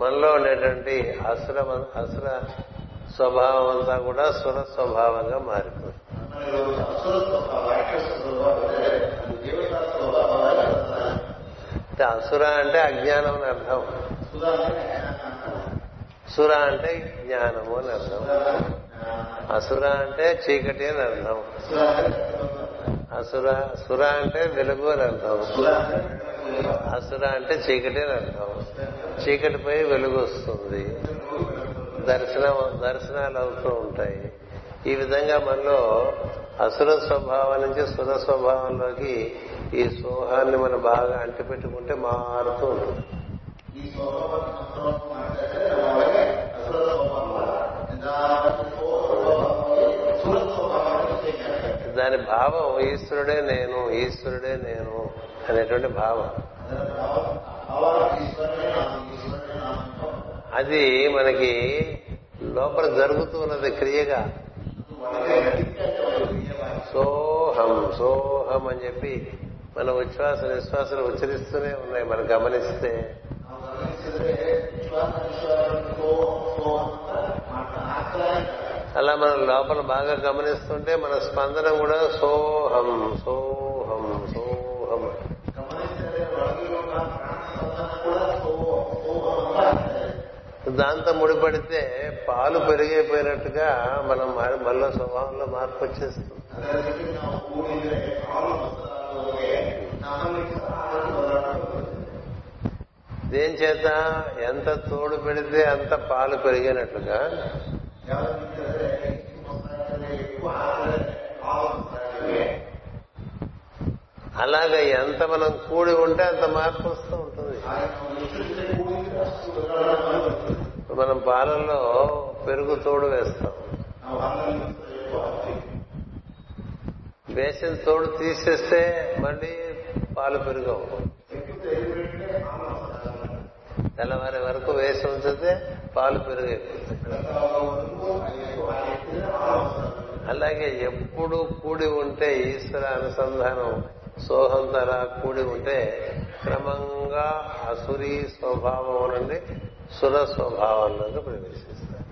మనలో ఉండేటువంటి అసుర అసుర స్వభావం అంతా కూడా సుర స్వభావంగా మారిపోయింది. అసుర అంటే అజ్ఞానం అని అర్థం, సుర అంటే జ్ఞానము అని అర్థం, అసుర అంటే చీకటి అని అర్థం, అసుర సుర అంటే వెలుగు అని అర్థం, అసుర అంటే చీకటి అని అర్థం. చీకటిపై వెలుగు వస్తుంది, దర్శనం దర్శనాలు అవుతూ ఉంటాయి. ఈ విధంగా మనలో అసుర స్వభావం నుంచి సుర స్వభావంలోకి ఈ సోహాన్ని మనం బాగా అంటిపెట్టుకుంటే మారుతూ ఉంటుంది. ఈ స్వభావాన్ని కొంతవరకు మాట్లాడితే అలాగే అసలు స్వభావంలో దాని భావం ఈశ్వరుడే నేను ఈశ్వరుడే నేను అనేటువంటి భావం. అది మనకి లోపల జరుగుతున్నది క్రియగా. సోహం సోహం అని చెప్పి మన ఉచ్ఛ్వాస నిశ్వాసాలు ఉచ్చరిస్తూనే ఉన్నాయి. మనం గమనిస్తే అలా మనం లోపల బాగా గమనిస్తుంటే మన స్పందన కూడా సోహం సోహం సోహం. దాంతో ముడిపడితే పాలు పెరిగైపోయినట్టుగా మనం మళ్ళీ స్వభావంలో మార్పు వచ్చేస్తుంది. దేని చేత ఎంత తోడు పెడితే అంత పాలు పెరిగినట్టుగా అలాగే ఎంత మనం కూడి ఉంటే అంత మార్పు వస్తూ ఉంటుంది. మనం పాలల్లో పెరుగు తోడు వేస్తాం, వేసిన తోడు తీసేస్తే మళ్ళీ పాలు పెరుగవు. తెల్లవారి వరకు వేసి ఉంచితే పాలు పెరుగైపోతాయి. అలాగే ఎప్పుడు కూడి ఉంటే ఈశ్వర అనుసంధానం సోహంతో అలా కూడి ఉంటే క్రమంగా అసురీ స్వభావం నుండి సుర స్వభావంలోకి ప్రవేశిస్తారు.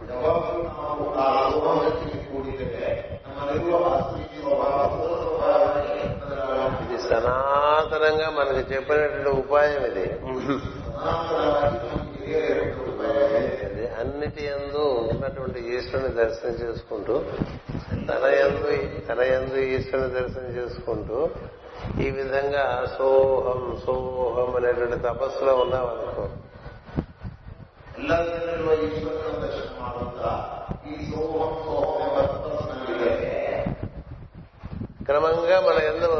ఇది సనాతనంగా మనకు చెప్పినటువంటి ఉపాయం. ఇది అన్నిటి యందు ఉన్నటువంటి ఈశ్వరుని దర్శనం చేసుకుంటూ తన యందు తన యందు ఈశ్వరుని దర్శనం చేసుకుంటూ ఈ విధంగా సోహం సోహం అనేటువంటి తపస్సులో ఉన్నామనుకో. క్రమంగా మన యందు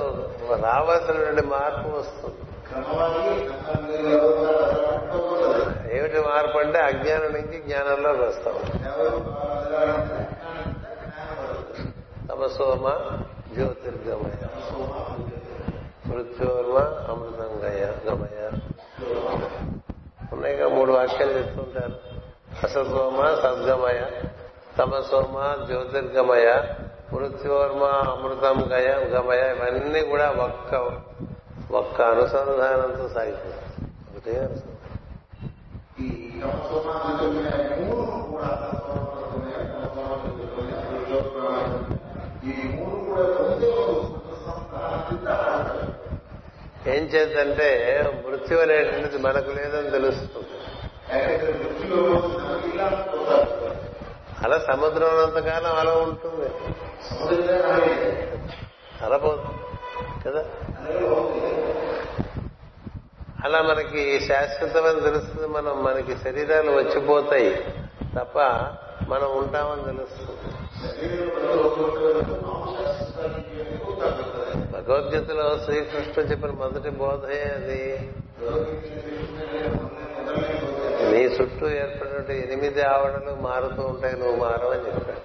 రావాల్సినటువంటి మార్పు వస్తుంది. ఏమిటి మార్పు అంటే అజ్ఞానం నుంచి జ్ఞానంలో వస్తాం. తమసోమ జ్యోతిర్గమయ మృత్యోర్మ అమృతంగయ గమయ ఉన్నాయిగా మూడు వాక్యాలు చెప్తుంటారు. అసతోమ సద్గమయ, తమసోమ జ్యోతిర్గమయ, మృత్యోర్మ అమృతం గయ గమయ. ఇవన్నీ కూడా ఒక్క ఒక్క అనుసంధానంతో సాగిపోతుంది. ఒకటే అనుసంధానం. ఏం చేద్దంటే మృత్యు అనేటువంటిది మనకు లేదని తెలుస్తుంది. అలా సముద్రం అంతకాలం అలా ఉంటుంది, అలా పోతుంది కదా. అలా మనకి శాశ్వతమని తెలుస్తుంది. మనం మనకి శరీరాలు వచ్చిపోతాయి తప్ప మనం ఉంటామని తెలుస్తుంది. భగవద్గీతలో శ్రీకృష్ణుడు చెప్పిన మొదటి బోధే అది. నీ చుట్టూ ఏర్పడినటువంటి ఎనిమిది ఆవడలు మారుతూ ఉంటాయి, నువ్వు మారవని చెప్పాడు.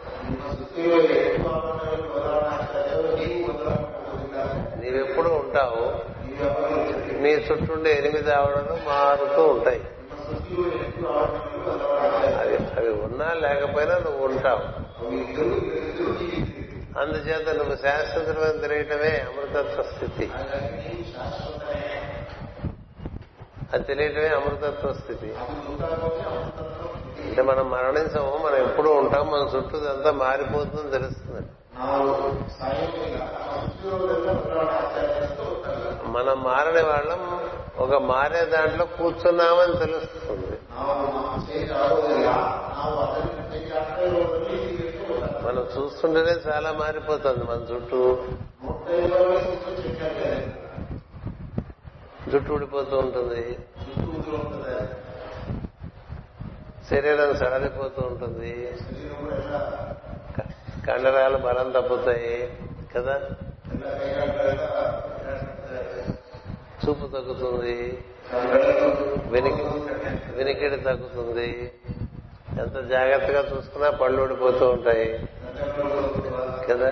నీవెప్పుడు ఉంటావు, నీ చుట్టూండే ఎనిమిది ఆవడలు మారుతూ ఉంటాయి. అవి అవి ఉన్నా లేకపోయినా నువ్వు ఉంటావు. అందుచేత నువ్వు శాశ్వతమని తెలియటమే అమృతత్వ స్థితి. అది తెలియటమే అమృతత్వ స్థితి అంటే మనం మరణించము, మనం ఎప్పుడూ ఉంటాం, మన చుట్టూ అంతా మారిపోతుందని తెలుస్తుంది. మనం మారని వాళ్ళం, ఒక మారే దాంట్లో కూర్చున్నామని తెలుస్తుంది. మనం చూస్తుంటేనే చాలా మారిపోతుంది. మన చుట్టూ జుట్టు ఊడిపోతూ ఉంటుంది, శరీరం సడలిపోతూ ఉంటుంది, కండరాలు బలం తప్పుతాయి కదా. చూపు తగ్గుతుంది, వినికి వినికిడి తగ్గుతుంది. ఎంత జాగ్రత్తగా చూసుకున్నా పళ్ళు ఊడిపోతూ ఉంటాయి కదా.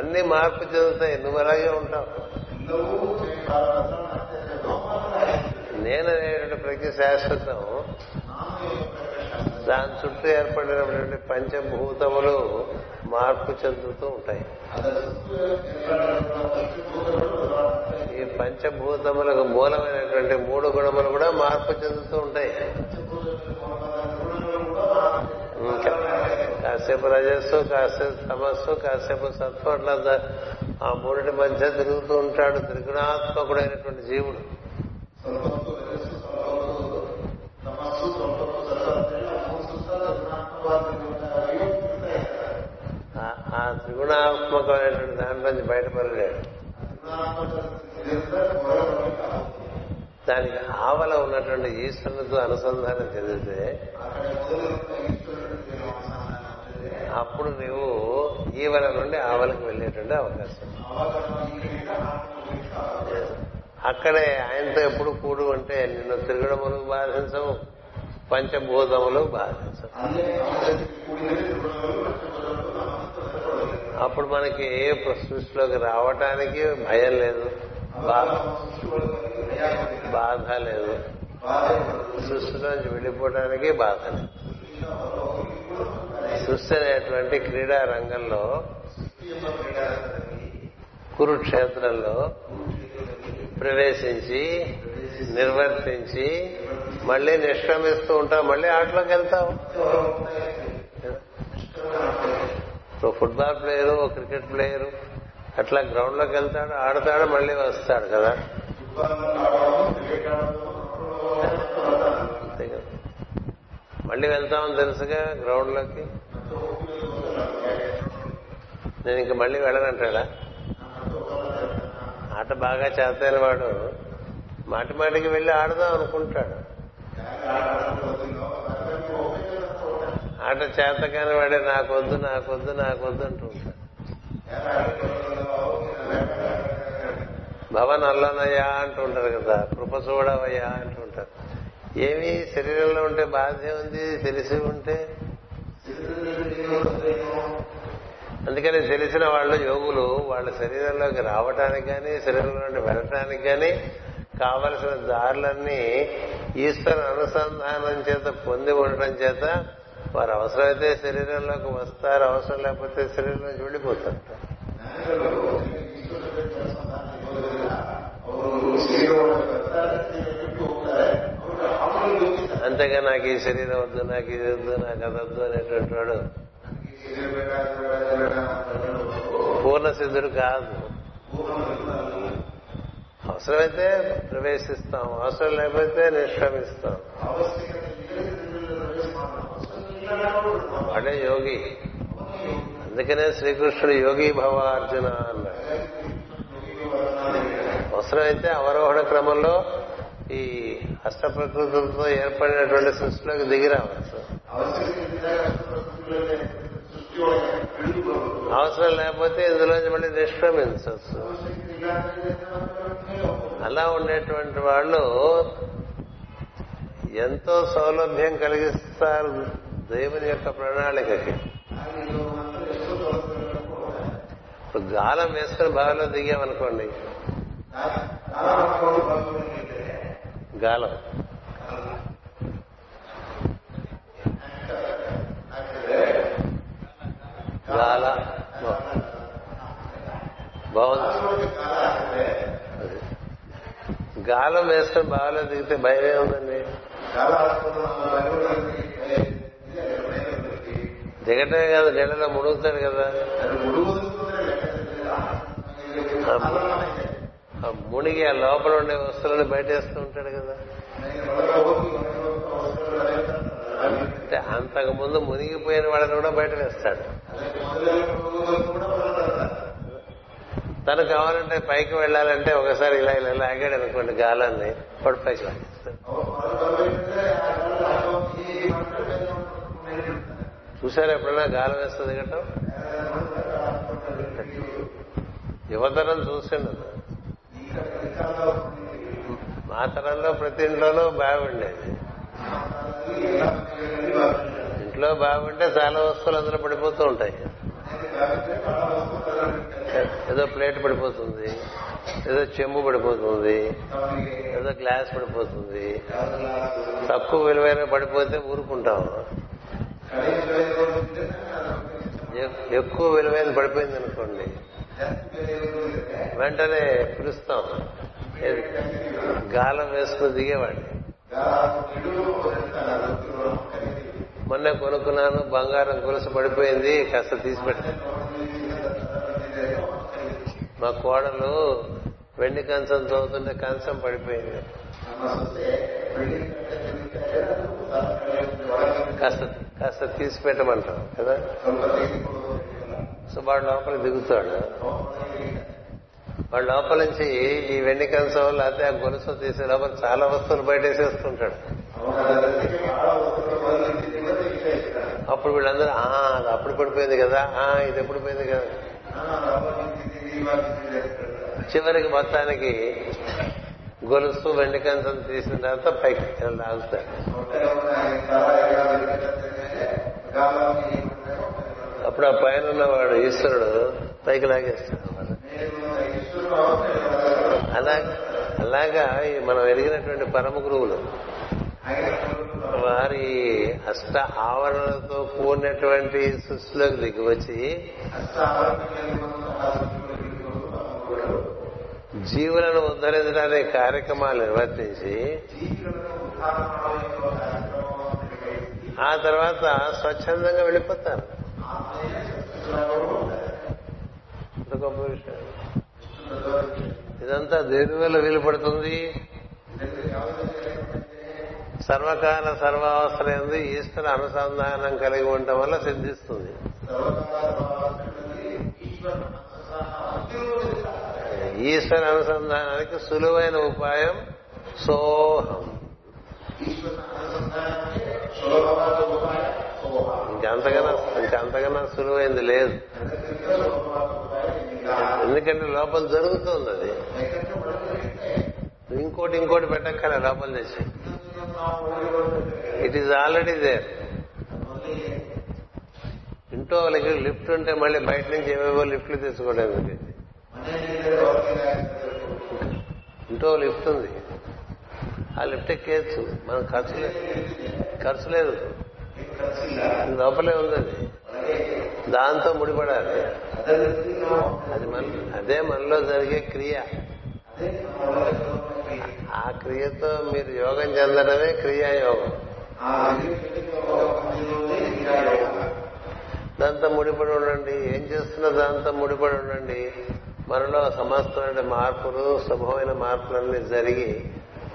అన్ని మార్పు చెందుతాయి. నువ్వు అలాగే ఉంటావు. నేననేటువంటి ప్రతి శాశ్వతం, దాని చుట్టూ ఏర్పడినటువంటి పంచభూతములు మార్పు చెందుతూ ఉంటాయి. ఈ పంచభూతములకు మూలమైనటువంటి మూడు గుణములు కూడా మార్పు చెందుతూ ఉంటాయి. కాసేపు రజస్సు, కాసేపు తమస్సు, కాసేపు సత్వం, అట్లా ఆ మూడిటి మధ్య తిరుగుతూ ఉంటాడు త్రిగుణాత్మకుడైనటువంటి జీవుడు. ఆ త్రిగుణాత్మకమైనటువంటి దాంట్లోంచి బయటపడలేడు. దానికి ఆవల ఉన్నటువంటి ఈశ్వరునితో అనుసంధానం చెందితే అప్పుడు నీవు ఈవల నుండి ఆవలకు వెళ్ళేటువంటి అవకాశం. అక్కడే ఆయనతో ఎప్పుడు కూడు అంటే నిన్ను త్రిగుణములు బాధించవు, పంచభూతములు బాధించవు. అప్పుడు మనకి ఏ సృష్టిలోకి రావటానికి భయం లేదు, బాధ లేదు, సృష్టిలోంచి వెళ్ళిపోవటానికి బాధ లేదు. సృష్టి అనేటువంటి క్రీడా రంగంలో, కురుక్షేత్రంలో ప్రవేశించి నిర్వర్తించి మళ్లీ నిష్క్రమిస్తూ ఉంటావు, మళ్లీ ఆటలోకి వెళ్తావు. ఓ ఫుట్బాల్ ప్లేయరు, ఓ క్రికెట్ ప్లేయరు అట్లా గ్రౌండ్ లోకి వెళ్తాడు, ఆడతాడు, మళ్లీ వస్తాడు కదా. మళ్లీ వెళ్తామని తెలుసుగా గ్రౌండ్ లోకి. నేను ఇంక మళ్లీ వెళ్ళనంటాడా? ఆట బాగా చేతైన వాడు మాటి మాటికి వెళ్ళి ఆడదాం అనుకుంటాడు. ఆట చేత కాని వాడే నాకొద్దు నాకొద్దు నాకొద్దు అంటూ ఉంటాడు. భవన్ అల్లనయ్యా అంటూ ఉంటారు కదా, కృప చూడవయ్యా అంటూ ఉంటారు. ఏమి శరీరంలో ఉంటే బాధ్యం ఉంది, తెలిసి ఉంటే. అందుకని తెలిసిన వాళ్ళు యోగులు వాళ్ళ శరీరంలోకి రావటానికి కానీ శరీరంలో నుండి వెళ్ళటానికి కానీ కావలసిన దారులన్నీ ఈశ్వర అనుసంధానం చేత పొంది ఉండటం చేత వారు అవసరమైతే శరీరంలోకి వస్తారు, అవసరం లేకపోతే శరీరంలోకి వెళ్ళిపోతారు. అంతేగా నాకు ఈ శరీరం వద్దు, నాకు ఇది వద్దు, నాకు అదొద్దు అనేటువంటి వాడు పూర్ణసిద్ధుడు కాదు. అవసరమైతే ప్రవేశిస్తాం, అవసరం లేకపోతే నిష్క్రమిస్తాం. వాడే యోగి. అందుకనే శ్రీకృష్ణుడు యోగి భవ అర్జున అన్నాడు. అవసరమైతే అవరోహణ క్రమంలో ఈ అష్ట ప్రకృతులతో ఏర్పడినటువంటి సృష్టిలోకి దిగిరావచ్చు. అవసరం లేకపోతే ఇందులోంచి మళ్ళీ నిష్క్రమించవచ్చు. అలా ఉండేటువంటి వాళ్ళు ఎంతో సౌలభ్యం కలిగిస్తారు దేవుని యొక్క ప్రణాళికకి. ఇప్పుడు గాలం వేసుకుని బావిలో దిగామనుకోండి, గాలం గాల బాగుంది. గాలం వేసుకుని బావిలో దిగితే భయమే ఉందండి. దిగటమే కాదు, నీళ్ళలో ముడుగుతాడు కదా. మునిగి ఆ లోపల ఉండే వస్తువులను బయటేస్తూ ఉంటాడు కదా. అంటే అంతకు ముందు మునిగిపోయిన వాళ్ళని కూడా బయట వేస్తాడు. తను కావాలంటే పైకి వెళ్ళాలంటే ఒకసారి ఇలా ఇలా లాగాడు అనుకోండి గాలాన్ని, వాడు పైకి లాగేస్తాడు. చూసారా ఎప్పుడైనా గాలం వేస్తుంది కట్టం? యువతరం చూసిండదు. మా తరంలో ప్రతి ఇంట్లోనూ బాగుండేది. ఇంట్లో బాగుంటే చాలా వస్తువులు అందులో పడిపోతూ ఉంటాయి. ఏదో ప్లేట్ పడిపోతుంది, ఏదో చెంబు పడిపోతుంది, ఏదో గ్లాస్ పడిపోతుంది. తక్కువ విలువైన పడిపోతే ఊరుకుంటాం. ఎక్కువ విలువైన పడిపోయింది అనుకోండి, వెంటనే పిలుస్తాం, గాలం వేసుకుని దిగేవాడిని. మొన్న కొనుక్కున్నాను, బంగారం కొలుసు పడిపోయింది, కాస్త తీసి పెట్టాను. మా కోడలు వెండి కంచం తోగుతుంటే కంచం పడిపోయింది, కాస్త కాస్త తీసి పెట్టమంటాం కదా. సో వాడు లోపల దిగుతాడు, వాడు లోపల నుంచి ఈ వెండి కంచం లేకపోతే ఆ గొలుసు తీసే లోపల చాలా వస్తువులు బయటేసేస్తుంటాడు. అప్పుడు వీళ్ళందరూ అది అప్పుడు పడిపోయింది కదా, ఇది ఎప్పుడు పోయింది కదా. చివరికి మొత్తానికి గొలుసు వెండి కంచం తీసిన తర్వాత పైకి లాగుతాడు. అప్పుడు ఆ పైన ఉన్నవాడు ఈశ్వరుడు పైకి లాగేస్తాడు. అలా అలాగా మనం ఎరిగినటువంటి పరమ గురువులు వారి అష్ట ఆవరణలతో కూడినటువంటి సృష్టిలోకి దిగివచ్చి జీవులను ఉద్ధరించడానికి కార్యక్రమాలు నిర్వర్తించి ఆ తర్వాత స్వచ్ఛందంగా వెళ్ళిపోతారు. గొప్ప విషయం ఇదంతా. దేని వల్ల వీలు పడుతుంది? సర్వకాల సర్వావసరమైంది ఈశ్వర అనుసంధానం కలిగి ఉండటం వల్ల సిద్ధిస్తుంది. ఈశ్వర అనుసంధానానికి సులువైన ఉపాయం సోహం. ఇంకంతకన్నా ఇంకంతకన్నా సులువైంది లేదు. ఎందుకంటే లోపల జరుగుతుంది అది, ఇంకోటి ఇంకోటి పెట్టక్కల లోపల తెచ్చి. It is already there. ఇంట్లో వాళ్ళకి లిఫ్ట్ ఉంటే మళ్ళీ బయట నుంచి ఏవేవో లిఫ్ట్లు తీసుకోవడం. ఇంట్లో లిఫ్ట్ ఉంది, ఆ లిఫ్ట్ ఎక్కేయచ్చు, మనం ఖర్చు లేదు, ఖర్చు లేదు, లోపలే ఉందండి. దాంతో ముడిపడాలి. అది మన అదే మనలో జరిగే క్రియ. ఆ క్రియతో మీరు యోగం చెందడమే క్రియాయోగం. దాంతో ముడిపడి ఉండండి. ఏం చేస్తున్నా దాంతో ముడిపడి ఉండండి. మనలో సమస్తమైన మార్పులు, శుభమైన మార్పులన్నీ జరిగి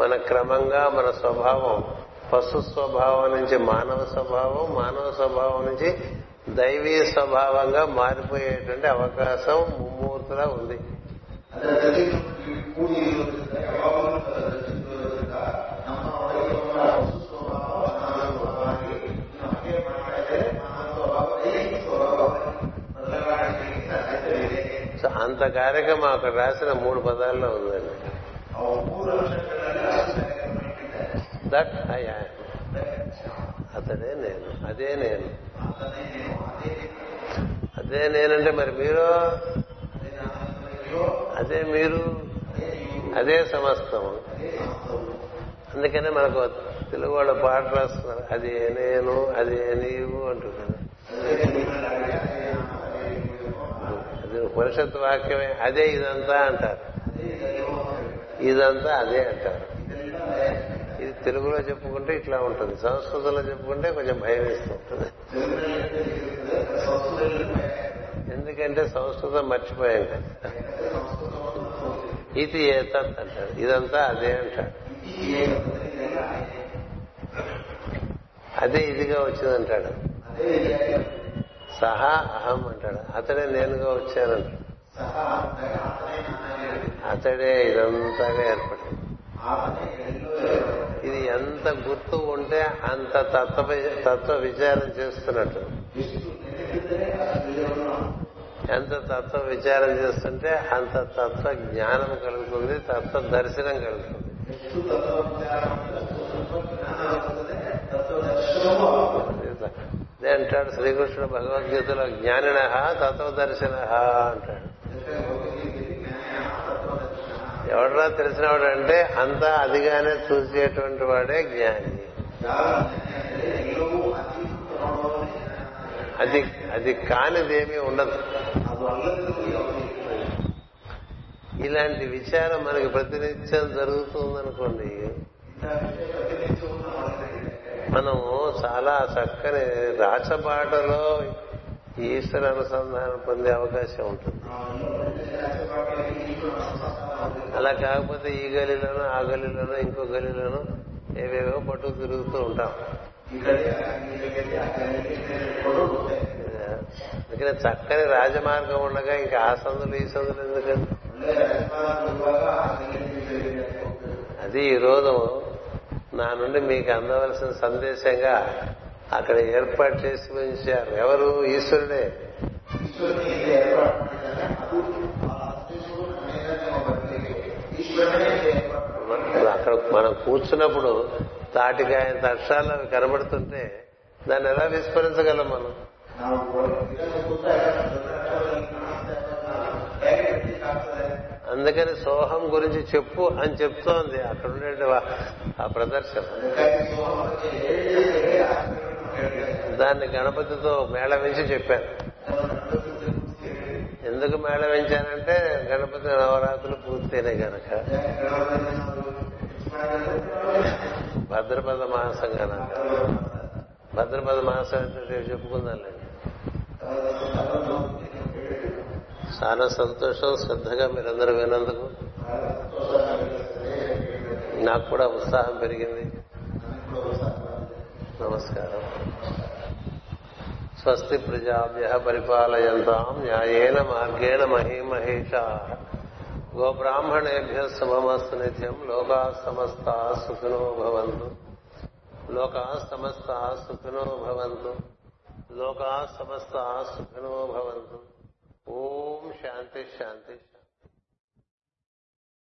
మన క్రమంగా మన స్వభావం, పశు స్వభావం నుంచి మానవ స్వభావం, మానవ స్వభావం నుంచి దైవీ స్వభావంగా మారిపోయేటువంటి అవకాశం ముమ్మూర్తులా ఉంది. అంత కార్యక్రమం అక్కడ రాసిన మూడు పదాల్లో ఉందండి. దట్ ఐ యామ్, అతడే నేను, అదే నేను. అదే నేనంటే మరి మీరు, అదే మీరు, అదే సమస్తం. అందుకనే మనకు తెలుగు వాళ్ళ పాట రాస్తున్నారు, అదే నేను అదే నీవు అంటున్నారు. అది ఉపనిషత్ వాక్యమే. అదే ఇదంతా అంటారు, ఇదంతా అదే అంటారు. ఇది తెలుగులో చెప్పుకుంటే ఇట్లా ఉంటుంది, సంస్కృతంలో చెప్పుకుంటే కొంచెం భయం వేస్తూ ఉంటుంది. ఎందుకంటే సంస్కృతం మర్చిపోయాం కదా. ఇది ఏతత్ అంటారు, ఇదంతా అదే అంటారు. అదే ఇదిగా వచ్చిందంటాడు, సహా అహం అంటాడు, అతడే నేనుగా వచ్చానంటాడు, అతడే ఇదంతాగా ఏర్పడింది. ఇది ఎంత గుర్తు ఉంటే అంత తత్వ తత్వ విచారం చేస్తున్నట్టు. ఎంత తత్వ విచారం చేస్తుంటే అంత తత్వ జ్ఞానం కలుగుతుంది, తత్వ దర్శనం కలుగుతుంది. అదే అంటాడు శ్రీకృష్ణుడు భగవద్గీతలో, జ్ఞానినః తత్వదర్శినః అంటాడు. ఎవడరా తెలిసినవాడు అంటే అంతా అదిగానే చూసేటువంటి వాడే జ్ఞాని. అది అది కానిదేమీ ఉండదు. ఇలాంటి విచారం మనకి ప్రతినిత్యం జరుగుతుందనుకోండి, మనం చాలా చక్కని రాచబాటలో ఈశ్వర అనుసంధానం పొందే అవకాశం ఉంటుంది. అలా కాకపోతే ఈ గలిలోనూ ఆ గలిలోనూ ఇంకో గలిలోనూ ఏవేవో పట్టు తిరుగుతూ ఉంటాం. అందుకనే చక్కని రాజమార్గం ఉండగా ఇంకా ఆ సందులు ఈ సందులు ఎందుకంటే అది ఈరోజు నా నుండి మీకు అందవలసిన సందేశంగా అక్కడ ఏర్పాటు చేసి ఉంచారు. ఎవరు? ఈశ్వరుడే. అక్కడ మనం కూర్చున్నప్పుడు తాటికాయంత అక్షరాలు అవి కనబడుతుంటే దాన్ని ఎలా విస్మరించగలం మనం? అందుకని సోహం గురించి చెప్పు అని చెప్తోంది అక్కడ ఉండే ఆ ప్రదర్శన. దాన్ని గణపతితో మేళవించి చెప్పాను. ఎందుకు మేళవించానంటే గణపతి నవరాత్రులు పూర్తయినాయి కనుక, భద్రపద మాసం కనుక. భద్రపద మాసం అంటే చెప్పుకుందాంలేండి. చాలా సంతోషం. శ్రద్ధగా మీరందరూ వినందుకు నాకు కూడా ఉత్సాహం పెరిగింది. నమస్కారం. స్వస్తి ప్రజాభ్యః పరిపాలయంతాం న్యాయేన మార్గేణ మహీమహేషాః. గోబ్రాహ్మణేభ్యః శుభమస్తు నిత్యం. లోకాః సమస్తాః సుఖినో భవంతు. లోకాః సమస్తాః సుఖినో భవంతు. లోకాః సమస్తాః సుఖినో భవంతు. ఓం శాంతి శాంతి.